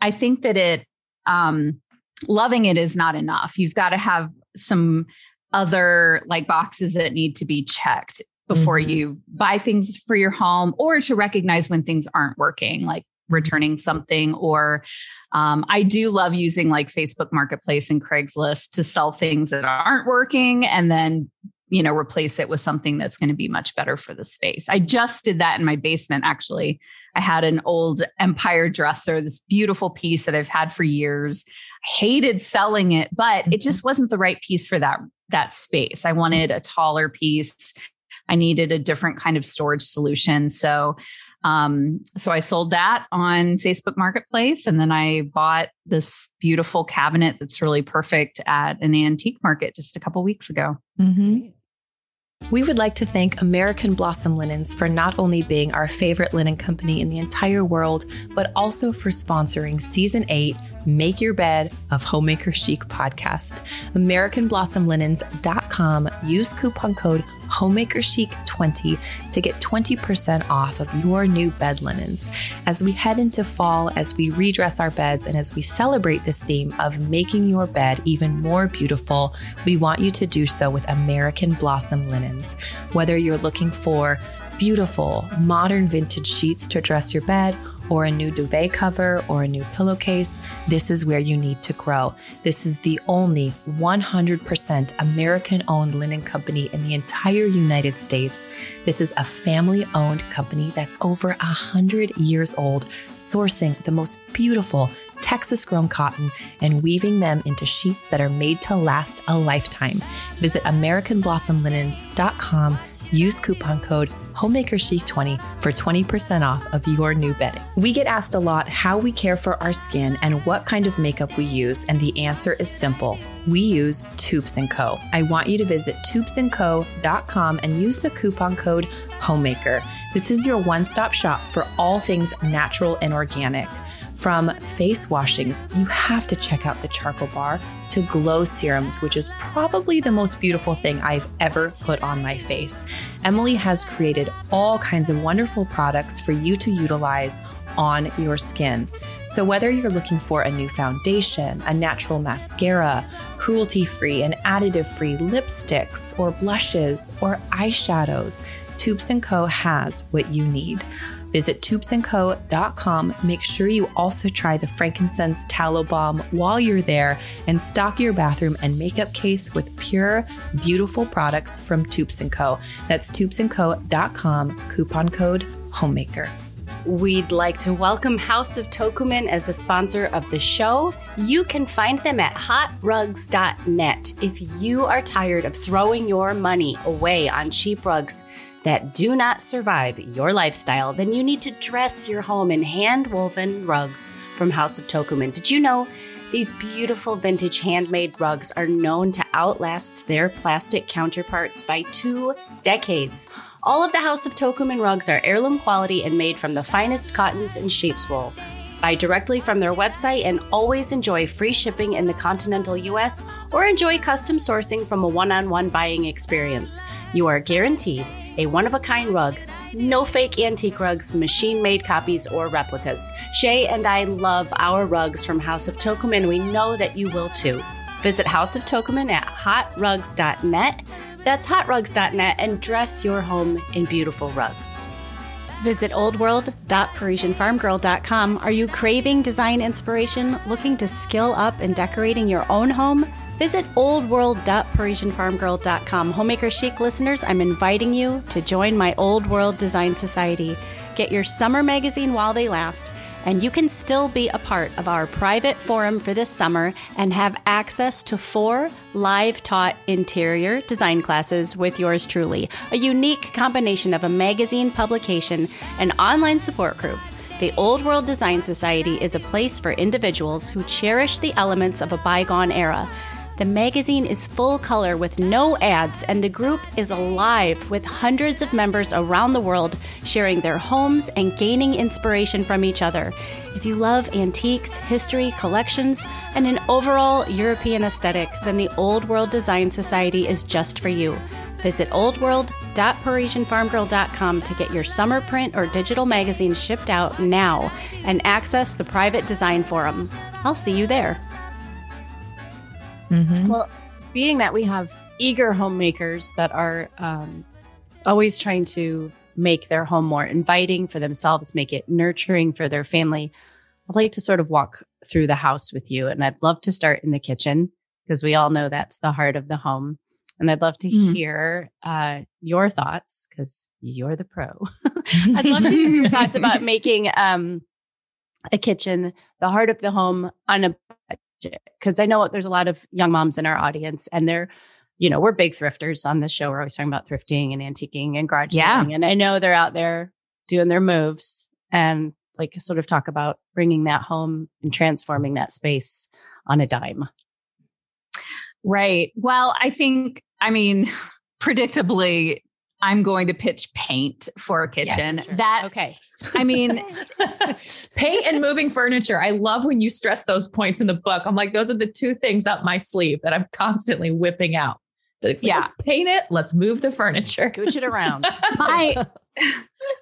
I think that it, um, loving it is not enough. You've got to have some other like boxes that need to be checked before mm-hmm. you buy things for your home, or to recognize when things aren't working, like returning something. Or um, I do love using like Facebook Marketplace and Craigslist to sell things that aren't working and then you know, replace it with something that's going to be much better for the space. I just did that in my basement. Actually, I had an old empire dresser, this beautiful piece that I've had for years. I hated selling it, but mm-hmm. it just wasn't the right piece for that, that space. I wanted a taller piece. I needed a different kind of storage solution. So, um, so I sold that on Facebook Marketplace. And then I bought this beautiful cabinet that's really perfect at an antique market just a couple weeks ago. Mm-hmm. We would like to thank American Blossom Linens for not only being our favorite linen company in the entire world, but also for sponsoring season eight, Make Your Bed of Homemaker Chic podcast. American Blossom Linens dot com. Use coupon code Homemaker Chic twenty to get twenty percent off of your new bed linens. As we head into fall, as we redress our beds, and as we celebrate this theme of making your bed even more beautiful, we want you to do so with American Blossom Linens. Whether you're looking for beautiful, modern vintage sheets to dress your bed, or a new duvet cover, or a new pillowcase, this is where you need to grow. This is the only one hundred percent American-owned linen company in the entire United States. This is a family-owned company that's over one hundred years old, sourcing the most beautiful Texas-grown cotton and weaving them into sheets that are made to last a lifetime. Visit American Blossom Linens dot com. Use coupon code Homemaker Chic twenty for twenty percent off of your new bedding. We get asked a lot how we care for our skin and what kind of makeup we use, and the answer is simple. We use Tubes and Co. I want you to visit tubes and co dot com and use the coupon code Homemaker. This is your one-stop shop for all things natural and organic. From face washings, you have to check out the charcoal bar, to glow serums, which is probably the most beautiful thing I've ever put on my face. Emily has created all kinds of wonderful products for you to utilize on your skin. So whether you're looking for a new foundation, a natural mascara, cruelty-free and additive-free lipsticks or blushes or eyeshadows, Tubes and Co has what you need. Visit tubes and co dot com. Make sure you also try the frankincense tallow balm while you're there, and stock your bathroom and makeup case with pure, beautiful products from Tubes and Co. That's tubes and co dot com, coupon code Homemaker. We'd like to welcome House of Tokumen as a sponsor of the show. You can find them at hot rugs dot net. If you are tired of throwing your money away on cheap rugs that do not survive your lifestyle, then you need to dress your home in hand-woven rugs from House of Tokumen. Did you know these beautiful vintage handmade rugs are known to outlast their plastic counterparts by two decades? All of the House of Tokumen rugs are heirloom quality and made from the finest cottons and sheep's wool. Buy directly from their website and always enjoy free shipping in the continental U S, or enjoy custom sourcing from a one-on-one buying experience. You are guaranteed a one-of-a-kind rug, no fake antique rugs, machine-made copies, or replicas. Shay and I love our rugs from House of Tokumen. We know that you will too. Visit House of Tokumen at hot rugs dot net. That's hot rugs dot net, and dress your home in beautiful rugs. Visit old world dot parisian farm girl dot com. Are you craving design inspiration? Looking to skill up in decorating your own home? Visit old world dot parisian farm girl dot com. Homemaker Chic listeners, I'm inviting you to join my Old World Design Society. Get your summer magazine while they last, and you can still be a part of our private forum for this summer and have access to four live taught interior design classes with yours truly, a unique combination of a magazine publication and online support group. The Old World Design Society is a place for individuals who cherish the elements of a bygone era. The magazine is full color with no ads, and the group is alive with hundreds of members around the world sharing their homes and gaining inspiration from each other. If you love antiques, history, collections, and an overall European aesthetic, then the Old World Design Society is just for you. Visit old world dot parisian farm girl dot com to get your summer print or digital magazine shipped out now and access the private design forum. I'll see you there. Mm-hmm. Well, being that we have eager homemakers that are um, always trying to make their home more inviting for themselves, make it nurturing for their family, I'd like to sort of walk through the house with you. And I'd love to start in the kitchen, because we all know that's the heart of the home. And I'd love to mm. hear uh, your thoughts, because you're the pro. I'd love to hear your thoughts about making um, a kitchen, the heart of the home, on a budget. Because I know there's a lot of young moms in our audience, and they're, you know, we're big thrifters on this show. We're always talking about thrifting and antiquing and garage yeah. selling. And I know they're out there doing their moves, and like sort of talk about bringing that home and transforming that space on a dime. Right. Well, I think, I mean, predictably, I'm going to pitch paint for a kitchen. Yes. That, okay. I mean, paint and moving furniture. I love when you stress those points in the book. I'm like, those are the two things up my sleeve that I'm constantly whipping out. Like, yeah. Let's paint it. Let's move the furniture. Scooch it around. my,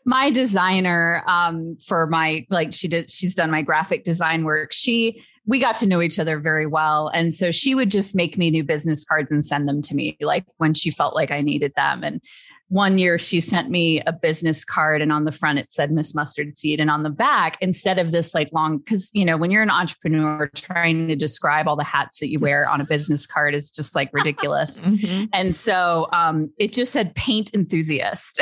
my designer um, for my, like she did, she's done my graphic design work. She, we got to know each other very well. And so she would just make me new business cards and send them to me, like when she felt like I needed them. And one year she sent me a business card, and on the front, it said Miss Mustard Seed. And on the back, instead of this like long, cause you know, when you're an entrepreneur, trying to describe all the hats that you wear on a business card is just like ridiculous. mm-hmm. And so um, it just said paint enthusiast.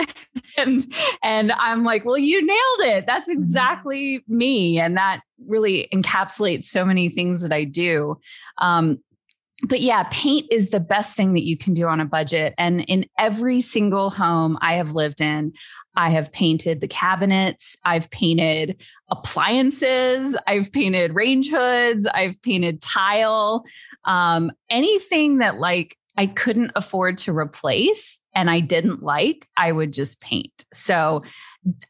and, and I'm like, well, you nailed it. That's exactly mm-hmm. me. And that really encapsulates so many things that I do. Um, but yeah, paint is the best thing that you can do on a budget. And in every single home I have lived in, I have painted the cabinets, I've painted appliances, I've painted range hoods, I've painted tile, um, anything that like I couldn't afford to replace and I didn't like, I would just paint. So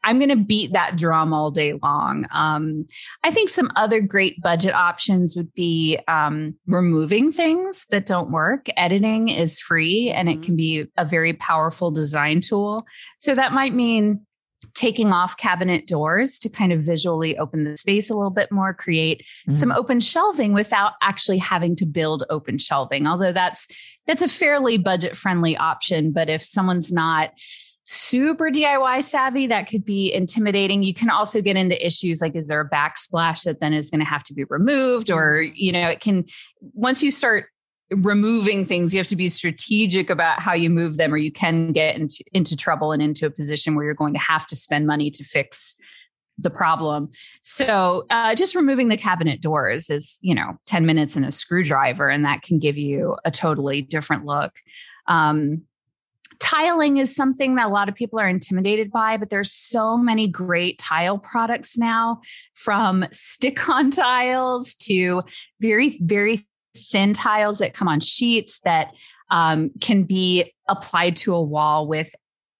I'm going to beat that drum all day long. Um, I think some other great budget options would be um, removing things that don't work. Editing is free and it can be a very powerful design tool. So that might mean taking off cabinet doors to kind of visually open the space a little bit more, create mm-hmm. some open shelving without actually having to build open shelving. Although that's, that's a fairly budget-friendly option, but if someone's not super D I Y savvy, that could be intimidating. You can also get into issues like, is there a backsplash that then is going to have to be removed? Or, you know, it can, once you start removing things, you have to be strategic about how you move them, or you can get into, into trouble and into a position where you're going to have to spend money to fix the problem. So uh, just removing the cabinet doors is, you know, ten minutes and a screwdriver, and that can give you a totally different look. Um, Tiling is something that a lot of people are intimidated by, but there's so many great tile products now, from stick-on tiles to very, very thin tiles that come on sheets that um, can be applied to a wall with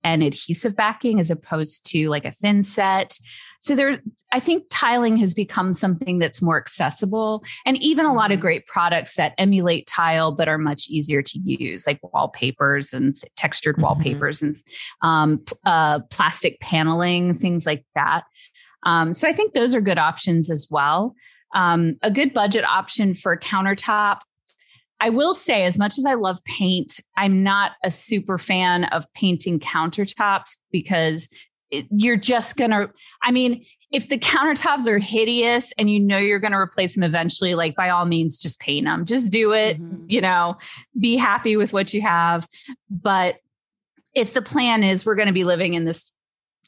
an adhesive backing as opposed to like a thin set. So there, I think tiling has become something that's more accessible, and even a lot of great products that emulate tile, but are much easier to use, like wallpapers and th- textured mm-hmm. wallpapers and um, pl- uh, plastic paneling, things like that. Um, so I think those are good options as well. Um, a good budget option for a countertop. I will say, as much as I love paint, I'm not a super fan of painting countertops, because you're just going to, I mean, if the countertops are hideous and you know you're going to replace them eventually, like by all means, just paint them, just do it, mm-hmm. you know, be happy with what you have. But if the plan is we're going to be living in this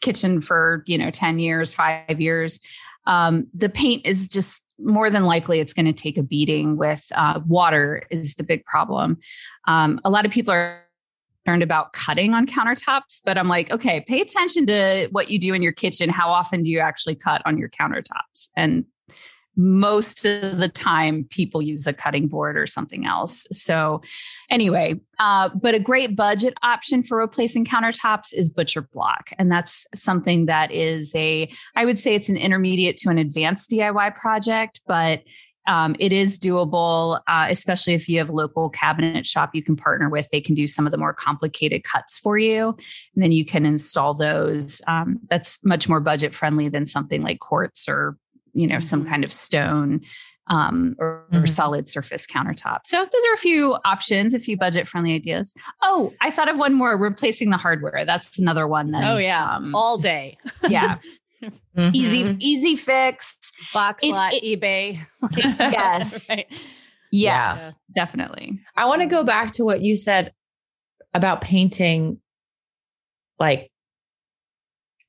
kitchen for, you know, ten years, five years, um, the paint is just more than likely it's going to take a beating with uh, water is the big problem. Um, a lot of people are concerned about cutting on countertops, but I'm like, okay, pay attention to what you do in your kitchen. How often do you actually cut on your countertops? And most of the time people use a cutting board or something else. So anyway, uh, but a great budget option for replacing countertops is butcher block. And that's something that is a, I would say it's an intermediate to an advanced D I Y project, but Um, it is doable, uh, especially if you have a local cabinet shop you can partner with. They can do some of the more complicated cuts for you, and then you can install those. Um, that's much more budget friendly than something like quartz or, you know, mm-hmm. some kind of stone um, or, mm-hmm. or solid surface countertop. So those are a few options, a few budget friendly ideas. Oh, I thought of one more, replacing the hardware. That's another one. That's, oh yeah. Um, all day. Yeah. Mm-hmm. Easy, easy fix. Box lot, it, it, eBay. Yes. Right. Yes, yeah. Definitely. I want to go back to what you said about painting like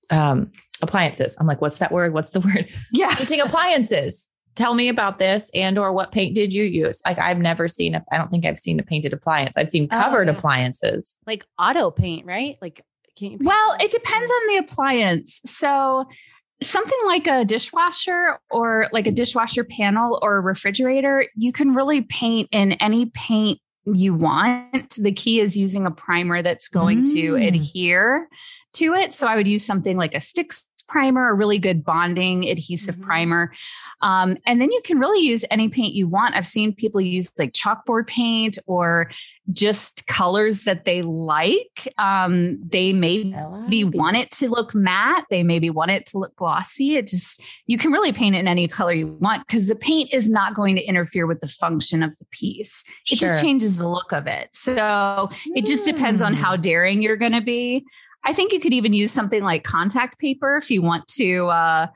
um, appliances. I'm like, what's that word? What's the word? Yeah. Painting appliances. Tell me about this, and or what paint did you use? Like, I've never seen, a, I don't think I've seen a painted appliance. I've seen covered oh, yeah. appliances. Like auto paint, right? Like, can't you paint well, it depends on the appliance. So something like a dishwasher or like a dishwasher panel or a refrigerator, you can really paint in any paint you want. The key is using a primer that's going mm. to adhere to it. So I would use something like a stick primer, a really good bonding adhesive mm-hmm. primer. Um, and then you can really use any paint you want. I've seen people use like chalkboard paint or just colors that they like. Um, they maybe like want it to look matte. They maybe want it to look glossy. It just, you can really paint it in any color you want because the paint is not going to interfere with the function of the piece. It sure. just changes the look of it. So mm. it just depends on how daring you're going to be. I think you could even use something like contact paper if you want to, uh,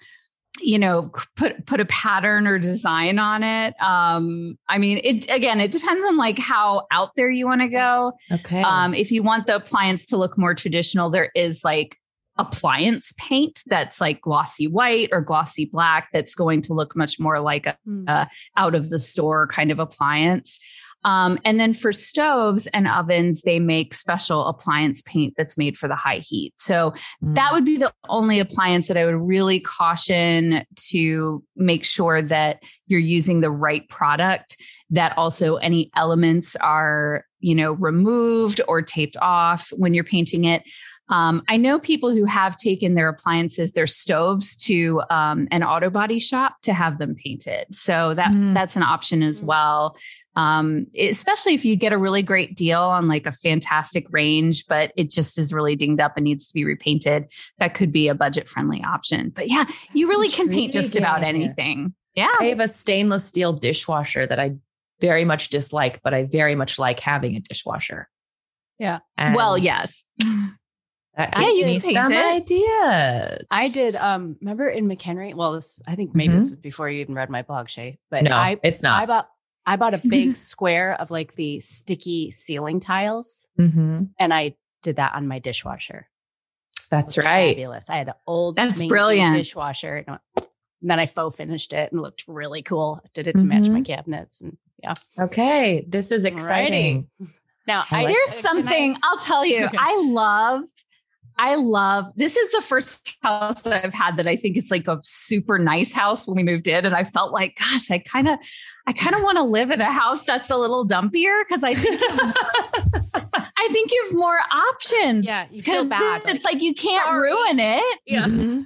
you know, put, put a pattern or design on it. Um, I mean, it, again, it depends on like how out there you want to go. Okay. Um, if you want the appliance to look more traditional, there is like appliance paint that's like glossy white or glossy black. That's going to look much more like a, mm. a out of the store kind of appliance. Um, and then for stoves and ovens, they make special appliance paint that's made for the high heat. So mm. that would be the only appliance that I would really caution to make sure that you're using the right product, that also any elements are, you know, removed or taped off when you're painting it. Um, I know people who have taken their appliances, their stoves to um, an auto body shop to have them painted. So that mm. that's an option as well. Um, especially if you get a really great deal on like a fantastic range, but it just is really dinged up and needs to be repainted. That could be a budget friendly option, but yeah, that's you really intriguing. Can paint just about anything. Yeah. I have a stainless steel dishwasher that I very much dislike, but I very much like having a dishwasher. Yeah. And well, yes. That yeah, you me some ideas. I did. Um, remember in McHenry? Well, this, I think maybe mm-hmm. this was before you even read my blog, Shay, but no, I, it's not. I bought, I bought a big square of like the sticky ceiling tiles mm-hmm. and I did that on my dishwasher. That's right. Fabulous. I had an old That's brilliant. dishwasher and, I went, and then I faux finished it and looked really cool. I did it to mm-hmm. match my cabinets and yeah. Okay. This is exciting. Alrighty. Now I I, like, there's something I, I'll tell you. Okay. I love, I love, this is the first house that I've had that I think is like a super nice house when we moved in. And I felt like, gosh, I kind of, I kind of want to live in a house that's a little dumpier because I think I think you have more options. Yeah, you feel bad. It's like, like you can't sorry. ruin it. Yeah, mm-hmm.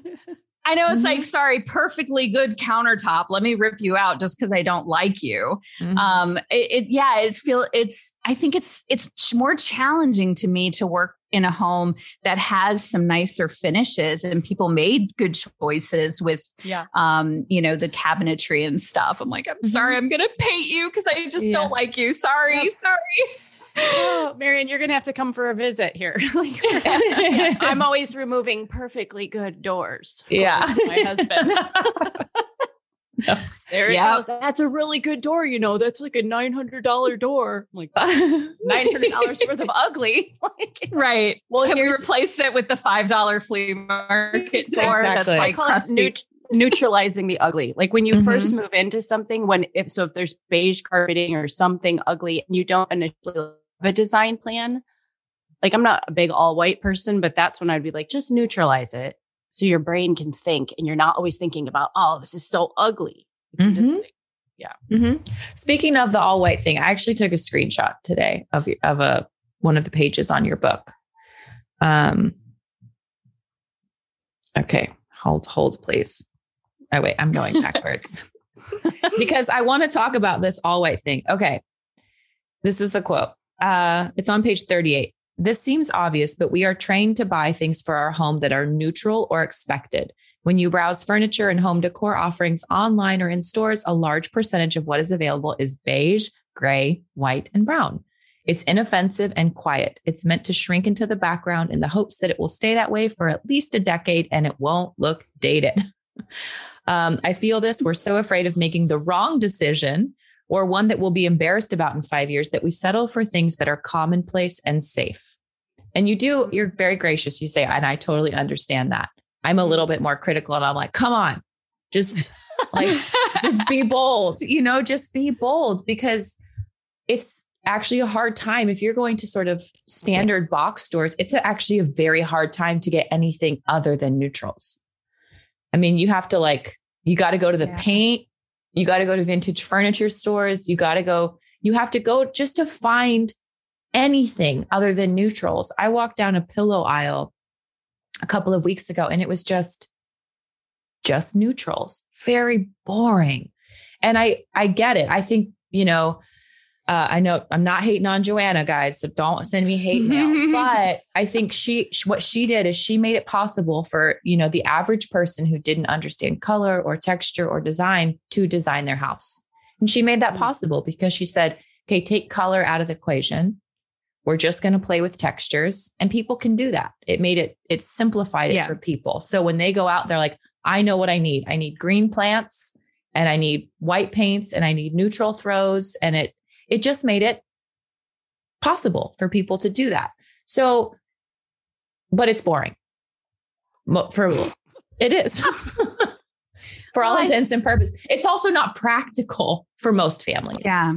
I know it's mm-hmm. like sorry, perfectly good countertop. Let me rip you out just because I don't like you. Mm-hmm. Um, it, it yeah, it feel it's. I think it's it's more challenging to me to work in a home that has some nicer finishes and people made good choices with, yeah. um, you know, the cabinetry and stuff. I'm like, I'm mm-hmm. sorry, I'm going to paint you because I just yeah. don't like you. Sorry, yep. sorry. Oh, Marian, you're going to have to come for a visit here. Like, yeah, I'm always removing perfectly good doors. Yeah. My husband. No. There it yep. goes. That's a really good door. You know, that's like a nine hundred dollars door. I'm like nine hundred dollars worth of ugly. Like, right. Well, can we replace it with the five dollars flea market door? Exactly. That's like neut- neutralizing the ugly. Like when you mm-hmm. first move into something, when if so, if there's beige carpeting or something ugly and you don't initially have a design plan, like I'm not a big all white person, but that's when I'd be like, just neutralize it. So your brain can think and you're not always thinking about, oh, this is so ugly. You can mm-hmm. just think, yeah. Mm-hmm. Speaking of the all white thing, I actually took a screenshot today of, of a, one of the pages on your book. Um, okay. Hold, hold, please. Oh, wait, I'm going backwards because I want to talk about this all white thing. Okay. This is the quote. Uh, it's on page thirty-eight. This seems obvious, but we are trained to buy things for our home that are neutral or expected. When you browse furniture and home decor offerings online or in stores, a large percentage of what is available is beige, gray, white, and brown. It's inoffensive and quiet. It's meant to shrink into the background in the hopes that it will stay that way for at least a decade and it won't look dated. um, I feel this. We're so afraid of making the wrong decision. or one that we'll be embarrassed about in five years, that we settle for things that are commonplace and safe. And you do, you're very gracious. You say, and I totally understand that. I'm a little bit more critical and I'm like, come on, just like, just be bold, you know, just be bold, because it's actually a hard time. If you're going to sort of standard box stores, it's actually a very hard time to get anything other than neutrals. I mean, you have to like, you got to go to the yeah. paint, you got to go to vintage furniture stores. You got to go, you have to go just to find anything other than neutrals. I walked down a pillow aisle a couple of weeks ago and it was just, just neutrals, very boring. And I, I get it. I think, you know, uh, I know I'm not hating on Joanna, guys, so don't send me hate mail, but I think she, what she did is she made it possible for, you know, the average person who didn't understand color or texture or design to design their house. And she made that possible because she said, okay, take color out of the equation. We're just going to play with textures, and people can do that. It made it, it simplified it yeah. for people. So when they go out, they're like, I know what I need. I need green plants and I need white paints and I need neutral throws. And it, it just made it possible for people to do that. So, but it's boring for it is for all well, intents I, and purposes. It's also not practical for most families. Yeah.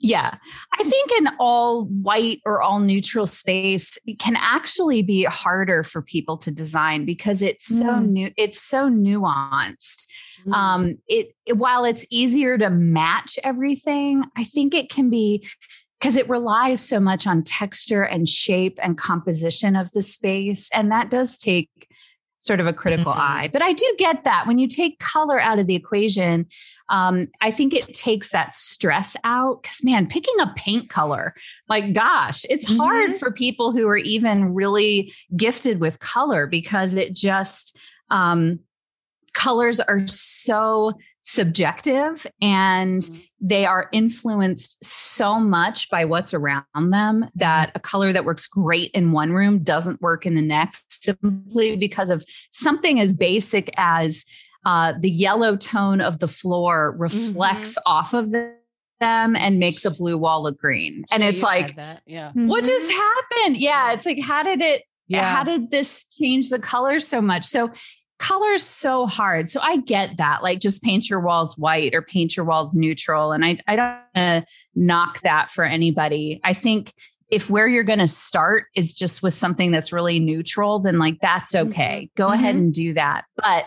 Yeah. I think an all white or all neutral space can actually be harder for people to design because it's so mm. new. It's so nuanced. Mm. Um, it, it, while it's easier to match everything, I think it can be because it relies so much on texture and shape and composition of the space. And that does take sort of a critical mm-hmm. eye, but I do get that when you take color out of the equation, Um, I think it takes that stress out because, man, picking a paint color, like, gosh, it's mm-hmm. hard for people who are even really gifted with color because it just um, colors are so subjective and mm-hmm. they are influenced so much by what's around them that a color that works great in one room doesn't work in the next simply because of something as basic as Uh, the yellow tone of the floor reflects mm-hmm. off of them and makes a blue wall look green. So and it's like, yeah. what mm-hmm. just happened? Yeah. It's like, how did it, yeah. how did this change the color so much? So color is so hard. So I get that. Like just paint your walls white or paint your walls neutral. And I, I don't want to knock that for anybody. I think if where you're going to start is just with something that's really neutral, then like, that's okay. Go mm-hmm. ahead and do that. But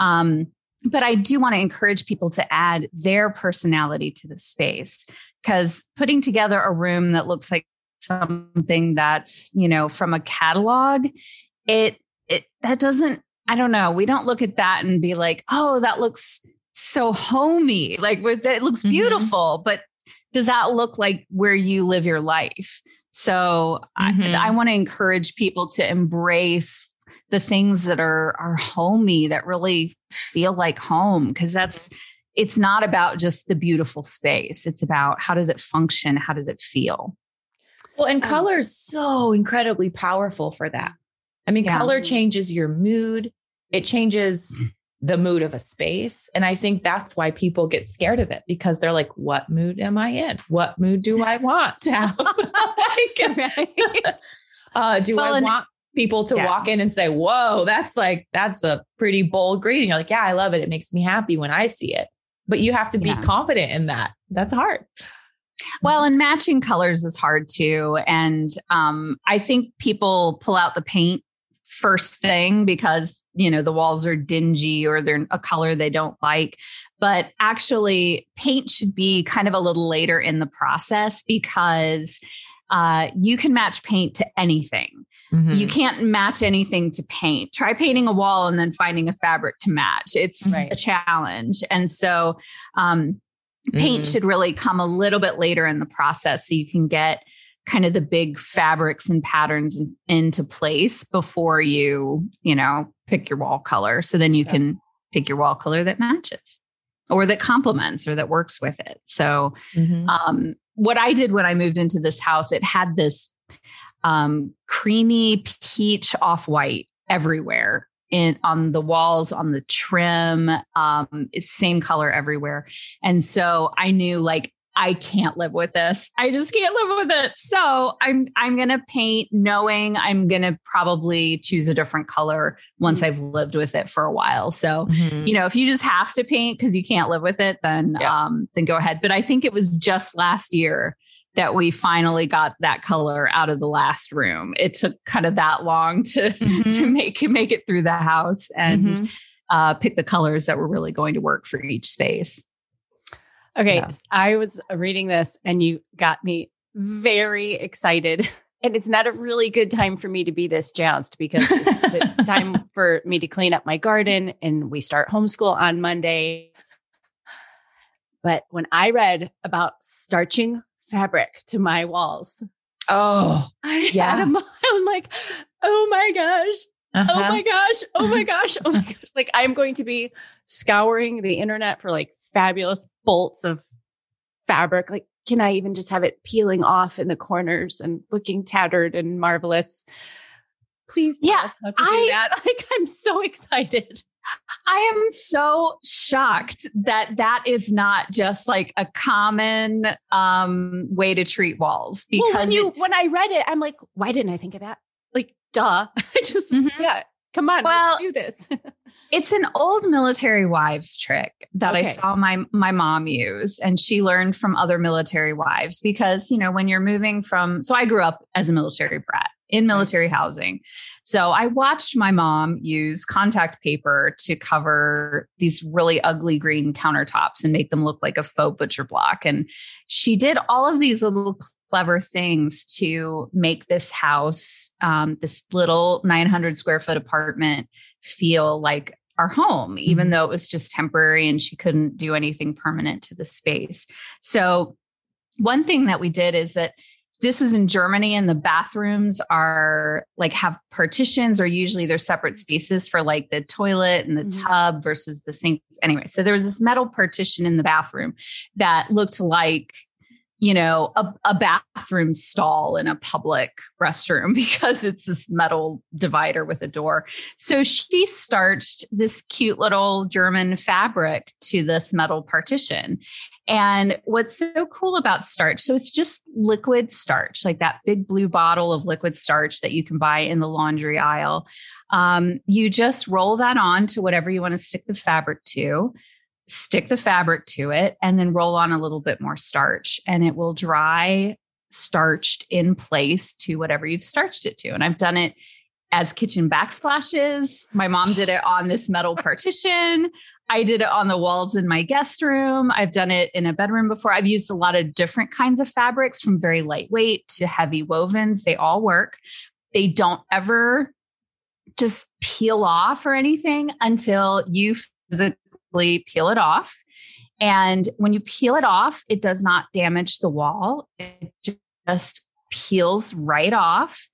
Um, but I do want to encourage people to add their personality to the space, because putting together a room that looks like something that's, you know, from a catalog, it, it, that doesn't, I don't know. We don't look at that and be like, oh, that looks so homey. Like it looks beautiful, mm-hmm. but does that look like where you live your life? So mm-hmm. I, I want to encourage people to embrace the things that are, are homey, that really feel like home. Cause that's, it's not about just the beautiful space. It's about how does it function? How does it feel? Well, and color is so incredibly powerful for that. I mean, yeah. color changes your mood. It changes the mood of a space. And I think that's why people get scared of it, because they're like, what mood am I in? What mood do I want to have? like, uh, do well, I want people to yeah. walk in and say, whoa, that's like, that's a pretty bold greeting. You're like, yeah, I love it. It makes me happy when I see it, but you have to be yeah. confident in that. That's hard. Well, and matching colors is hard too. And, um, I think people pull out the paint first thing because, you know, the walls are dingy or they're a color they don't like, but actually paint should be kind of a little later in the process because, Uh, you can match paint to anything. Mm-hmm. You can't match anything to paint. Try painting a wall and then finding a fabric to match. It's right. a challenge. And so um, paint mm-hmm. should really come a little bit later in the process so you can get kind of the big fabrics and patterns in, into place before you, you know, pick your wall color. So then you yeah. can pick your wall color that matches or that complements or that works with it. So, mm-hmm. um, what I did when I moved into this house, it had this um, creamy peach off-white everywhere in on the walls, on the trim, um, it's same color everywhere. And so I knew like I can't live with this. I just can't live with it. So I'm, I'm going to paint knowing I'm going to probably choose a different color once I've lived with it for a while. So, mm-hmm. you know, if you just have to paint because you can't live with it, then, yeah. um, then go ahead. But I think it was just last year that we finally got that color out of the last room. It took kind of that long to, mm-hmm. to make it, make it through the house and, mm-hmm. uh, pick the colors that were really going to work for each space. Okay. Yeah. I was reading this and you got me very excited, and it's not a really good time for me to be this jazzed because it's, it's time for me to clean up my garden, and we start homeschool on Monday. But when I read about starching fabric to my walls, oh, I yeah. had a, I'm like, oh my gosh. Uh-huh. Oh my gosh. Oh my gosh. Oh my gosh. Like, I'm going to be scouring the internet for like fabulous bolts of fabric. Like, can I even just have it peeling off in the corners and looking tattered and marvelous? Please tell yeah, us how to do I, that. Like, I'm so excited. I am so shocked that that is not just like a common um, way to treat walls. Because well, when, you, when I read it, I'm like, why didn't I think of that? Duh. I just, mm-hmm. yeah, come on, well, let's do this. It's an old military wives trick that okay. I saw my, my mom use, and she learned from other military wives because, you know, when you're moving from, so I grew up as a military brat in military housing. So I watched my mom use contact paper to cover these really ugly green countertops and make them look like a faux butcher block. And she did all of these little clever things to make this house, um, this little nine hundred square foot apartment feel like our home, even mm-hmm. though it was just temporary and she couldn't do anything permanent to the space. So one thing that we did is that this was in Germany, and the bathrooms are like have partitions, or usually they're separate spaces for like the toilet and the mm-hmm. tub versus the sink. Anyway, so there was this metal partition in the bathroom that looked like, you know, a, a bathroom stall in a public restroom because it's this metal divider with a door. So she starched this cute little German fabric to this metal partition. And what's so cool about starch, so it's just liquid starch, like that big blue bottle of liquid starch that you can buy in the laundry aisle. Um, you just roll that on to whatever you want to stick the fabric to. Stick the fabric to it, and then roll on a little bit more starch, and it will dry starched in place to whatever you've starched it to. And I've done it as kitchen backsplashes. My mom did it on this metal partition. I did it on the walls in my guest room. I've done it in a bedroom before. I've used a lot of different kinds of fabrics, from very lightweight to heavy wovens. They all work. They don't ever just peel off or anything until you physically peel it off. And when you peel it off, it does not damage the wall. It just peels right off.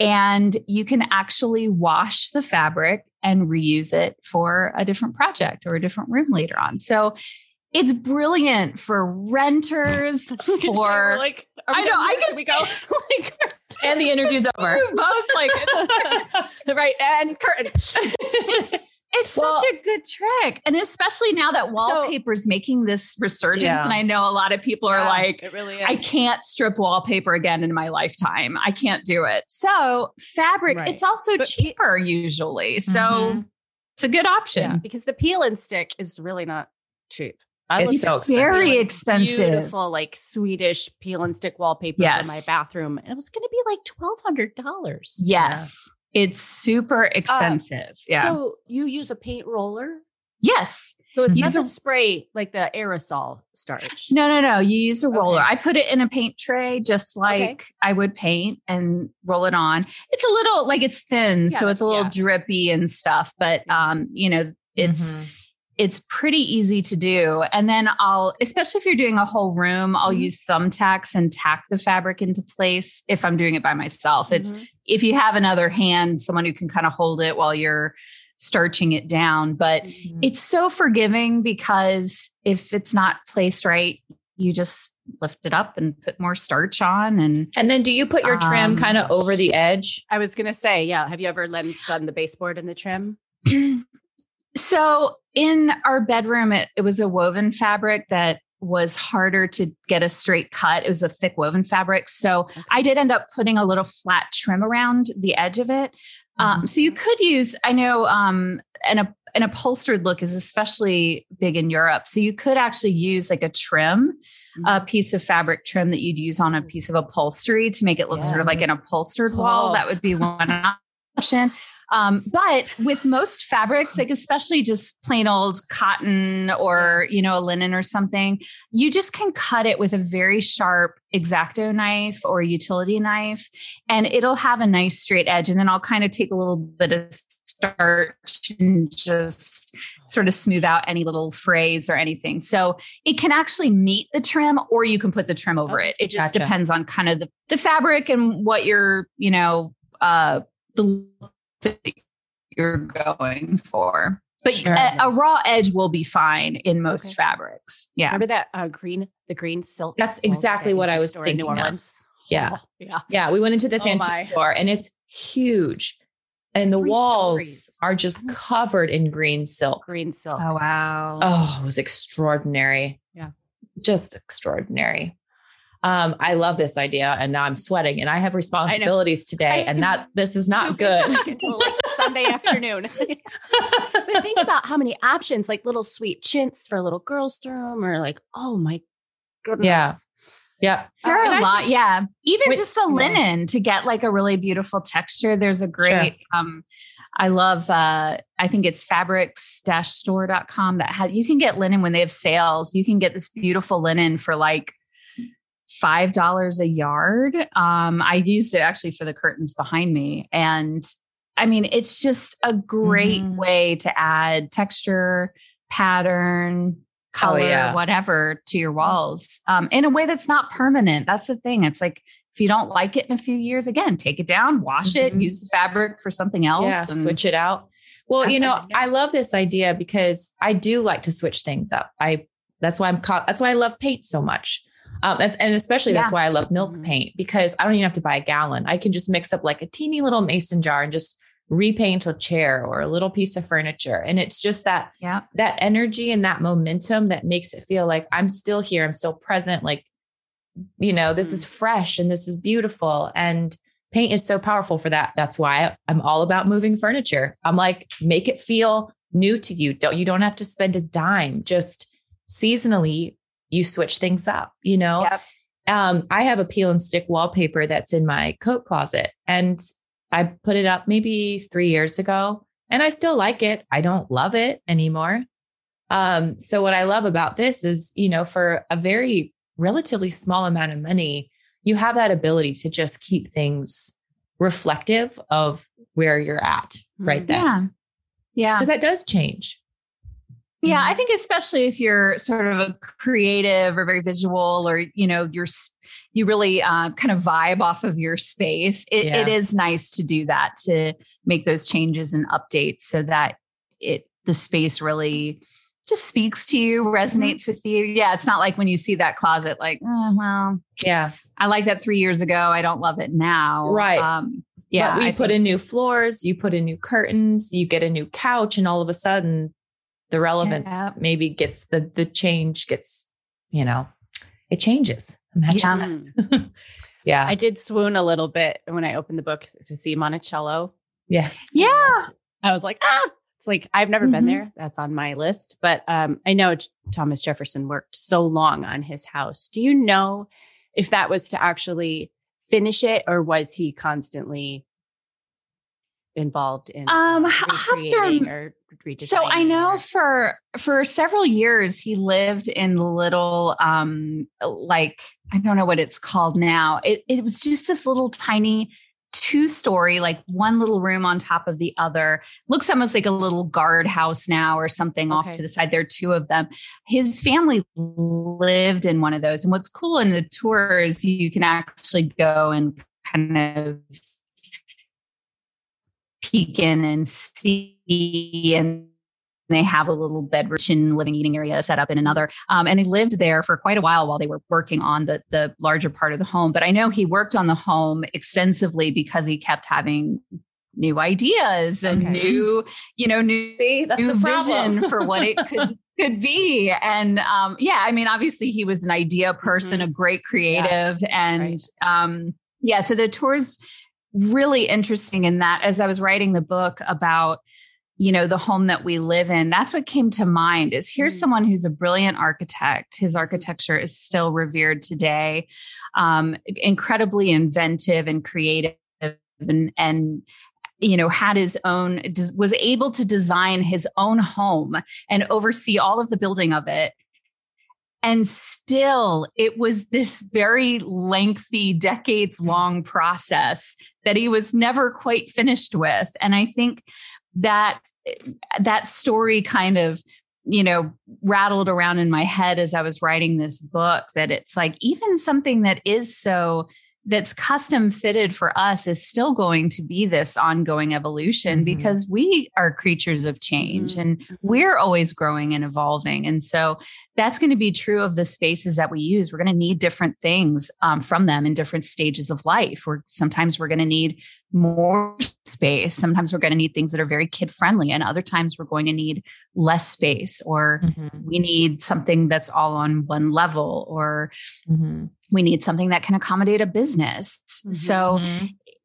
And you can actually wash the fabric and reuse it for a different project or a different room later on. So it's brilliant for renters. For like, are we I know, I can we go. Like, and the interview's over. Both like right and curtain. It's well, such a good trick. And especially now that wallpaper is so, making this resurgence. Yeah. And I know a lot of people yeah, are like, it really is. I can't strip wallpaper again in my lifetime. I can't do it. So fabric, right. It's also but, cheaper usually. So mm-hmm. it's a good option. Yeah, because the peel and stick is really not cheap. I it's so expensive. Very expensive. Beautiful, like Swedish peel and stick wallpaper yes. in my bathroom. And it was going to be like twelve hundred dollars. Yes. Yeah. It's super expensive. Uh, yeah. So you use a paint roller? Yes. So it's not a spray like the aerosol starch. No, no, no. You use a roller. Okay. I put it in a paint tray, just like okay. I would paint, and roll it on. It's a little like it's thin, yeah. so it's a little yeah. drippy and stuff. But um, you know, it's mm-hmm. it's pretty easy to do. And then I'll, especially if you're doing a whole room, I'll mm-hmm. use thumbtacks and tack the fabric into place. If I'm doing it by myself, mm-hmm. it's if you have another hand, someone who can kind of hold it while you're starching it down, but mm-hmm. it's so forgiving because if it's not placed right, you just lift it up and put more starch on. And, and then do you put your trim um, kind of over the edge? I was going to say, yeah. Have you ever done the baseboard and the trim? So in our bedroom, it, it was a woven fabric that was harder to get a straight cut. It was a thick woven fabric. So okay. I did end up putting a little flat trim around the edge of it. Mm-hmm. Um, so you could use, I know, um, an, an upholstered look is especially big in Europe. So you could actually use like a trim, mm-hmm. a piece of fabric trim that you'd use on a piece of upholstery to make it look yeah. sort of like an upholstered cool. wall. That would be one option. Um, but with most fabrics, like especially just plain old cotton or, you know, a linen or something, you just can cut it with a very sharp X-Acto knife or utility knife, and it'll have a nice straight edge. And then I'll kind of take a little bit of starch and just sort of smooth out any little frays or anything. So it can actually meet the trim, or you can put the trim over it. It just gotcha. Depends on kind of the, the fabric and what you're, you know, uh, the that you're going for, but sure, a, yes. a raw edge will be fine in most okay. fabrics. Yeah. Remember that uh, green, the green silk. That's exactly what I was thinking. New Orleans. Yeah. Oh, yeah. Yeah. We went into this oh antique my. store, and it's huge. And the Three walls stories. are just covered in green silk. Green silk. Oh, wow. Oh, it was extraordinary. Yeah. Just extraordinary. Um, I love this idea, and now I'm sweating, and I have responsibilities I today, and that this is not good. Until like Sunday afternoon. But think about how many options, like little sweet chintz for a little girl's room, or like, oh my goodness. Yeah. Yeah. There are uh, a lot. Think, yeah. Even with, just a linen yeah. to get like a really beautiful texture. There's a great, sure. um, I love, uh, I think it's fabrics dash store dot com that ha- you can get linen when they have sales. You can get this beautiful linen for like five dollars a yard. Um, I used it actually for the curtains behind me. And I mean, it's just a great mm-hmm. way to add texture, pattern, color, oh, yeah. whatever to your walls, um, in a way that's not permanent. That's the thing. It's like, if you don't like it in a few years, again, take it down, wash mm-hmm. it, use the fabric for something else. Yeah, and switch it out. Well, you know, I love this idea because I do like to switch things up. I, that's why I'm caught. That's why I love paint so much. Um, that's, and especially yeah. that's why I love milk paint, because I don't even have to buy a gallon. I can just mix up like a teeny little mason jar and just repaint a chair or a little piece of furniture. And it's just that, yeah. that energy and that momentum that makes it feel like I'm still here. I'm still present. Like, you know, this mm-hmm. is fresh and this is beautiful. And paint is so powerful for that. That's why I'm all about moving furniture. I'm like, make it feel new to you. Don't, you don't have to spend a dime. Just seasonally, you switch things up, you know, yep. um, I have a peel and stick wallpaper that's in my coat closet, and I put it up maybe three years ago, and I still like it. I don't love it anymore. Um, so what I love about this is, you know, for a very relatively small amount of money, you have that ability to just keep things reflective of where you're at right then. Yeah. Yeah. 'Cause that does change. Yeah, I think especially if you're sort of a creative or very visual, or, you know, you're, you really uh, kind of vibe off of your space. It, yeah. it is nice to do that, to make those changes and updates so that it, the space really just speaks to you, resonates mm-hmm. with you. Yeah. It's not like when you see that closet, like, oh, well, yeah, I like that three years ago. I don't love it now. Right. Um, yeah. But we I put think- in new floors, you put in new curtains, you get a new couch, and all of a sudden, the relevance yeah. maybe gets the, the change gets, you know, it changes. Imagine yeah. that. yeah. I did swoon a little bit when I opened the book to see Monticello. Yes. Yeah. I was like, ah, it's like, I've never mm-hmm. been there. That's on my list. But um, I know Thomas Jefferson worked so long on his house. Do you know if that was to actually finish it, or was he constantly involved in um, recreating or redesigning? So I know for, for several years, he lived in little, um, like, I don't know what it's called now. It, it was just this little tiny two story, like one little room on top of the other. Looks almost like a little guardhouse now or something okay. off to the side. There are two of them. His family lived in one of those. And what's cool in the tours, you can actually go and kind of peek in and see, and they have a little bedroom living eating area set up in another. Um, and they lived there for quite a while while they were working on the, the larger part of the home. But I know he worked on the home extensively because he kept having new ideas and okay. new, you know, new, see, that's new vision for what it could Could be. And um, yeah, I mean, obviously he was an idea person, mm-hmm. a great creative. Yes, and right. um, yeah, so the tour's really interesting in that as I was writing the book about, you know, the home that we live in, that's what came to mind is here's mm-hmm. someone who's a brilliant architect. His architecture is still revered today, um, incredibly inventive and creative and, and, you know, had his own, was able to design his own home and oversee all of the building of it. And still, it was this very lengthy, decades long process that he was never quite finished with. And I think that that story kind of, you know, rattled around in my head as I was writing this book, that it's like, even something that is so that's custom fitted for us is still going to be this ongoing evolution, mm-hmm. because we are creatures of change, mm-hmm. and we're always growing and evolving. And so that's going to be true of the spaces that we use. We're going to need different things um, from them in different stages of life. We're, sometimes we're going to need more space. Sometimes we're going to need things that are very kid friendly. And other times we're going to need less space, or mm-hmm. we need something that's all on one level, or mm-hmm. we need something that can accommodate a business. Mm-hmm. So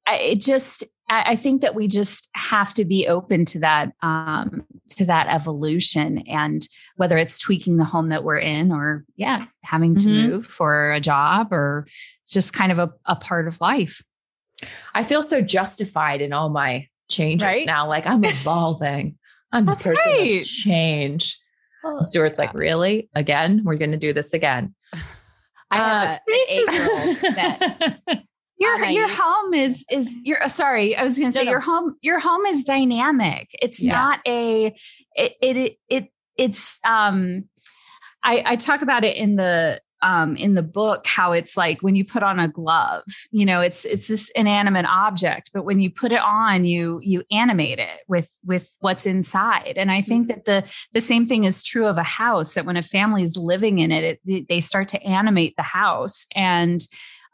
I, it just, I, I think that we just have to be open to that, um, to that evolution, and whether it's tweaking the home that we're in, or yeah, having to mm-hmm. move for a job, or it's just kind of a, a part of life. I feel so justified in all my changes right? now. Like, I'm evolving. I'm a person right. of change. Well, Stuart's like, really? Again? We're going to do this again. I have uh, a eight-year-old that your your use. home is is your sorry I was going to say no, no. your home your home is dynamic. It's yeah. not a it it it it's um I I talk about it in the um in the book how it's like when you put on a glove, you know, it's it's this inanimate object, but when you put it on, you you animate it with with what's inside. And I think that the the same thing is true of a house, that when a family is living in it, it they start to animate the house, and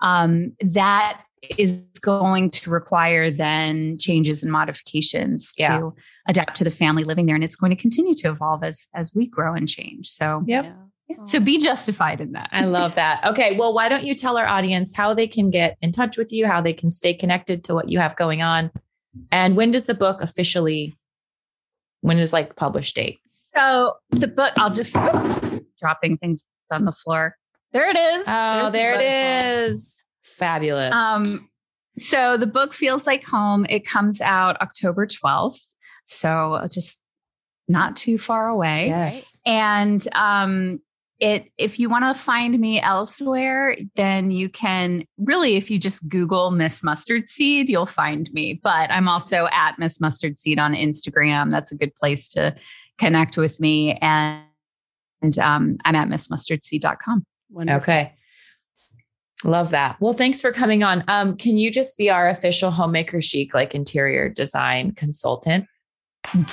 um that is going to require then changes and modifications yeah. to adapt to the family living there, and it's going to continue to evolve as as we grow and change. So yep. yeah So be justified in that. I love that. Okay. Well, why don't you tell our audience how they can get in touch with you, how they can stay connected to what you have going on, and when does the book officially, when is like published date? So the book, I'll just oh, dropping things on the floor. There it is. Oh, There's there the it is. Fabulous. Um, so the book Feels Like Home. It comes out October twelfth. So just not too far away. Yes. And, um, It, if you want to find me elsewhere, then you can really, if you just Google Miss Mustard Seed, you'll find me. But I'm also at Miss Mustard Seed on Instagram. That's a good place to connect with me. And, and um, I'm at miss mustard seed dot com. Wonderful. Okay. Love that. Well, thanks for coming on. Um, can you just be our official Homemaker Chic, like interior design consultant?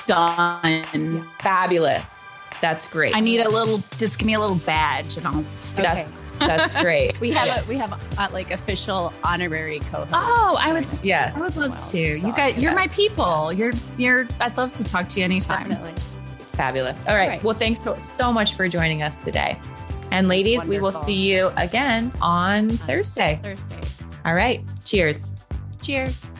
Done. Fabulous. That's great. I need a little, just give me a little badge and I'll stick. Okay. That's, that's great. we have, yeah. a, we have a, like official honorary co-host. Oh, I would, just, yes. I would love well, to. You guys, you're my people. You're, you're, I'd love to talk to you anytime. Definitely. Fabulous. All right. All right. Well, thanks so, so much for joining us today. And ladies, Wonderful. We will see you again on, on Thursday. Thursday. All right. Cheers. Cheers.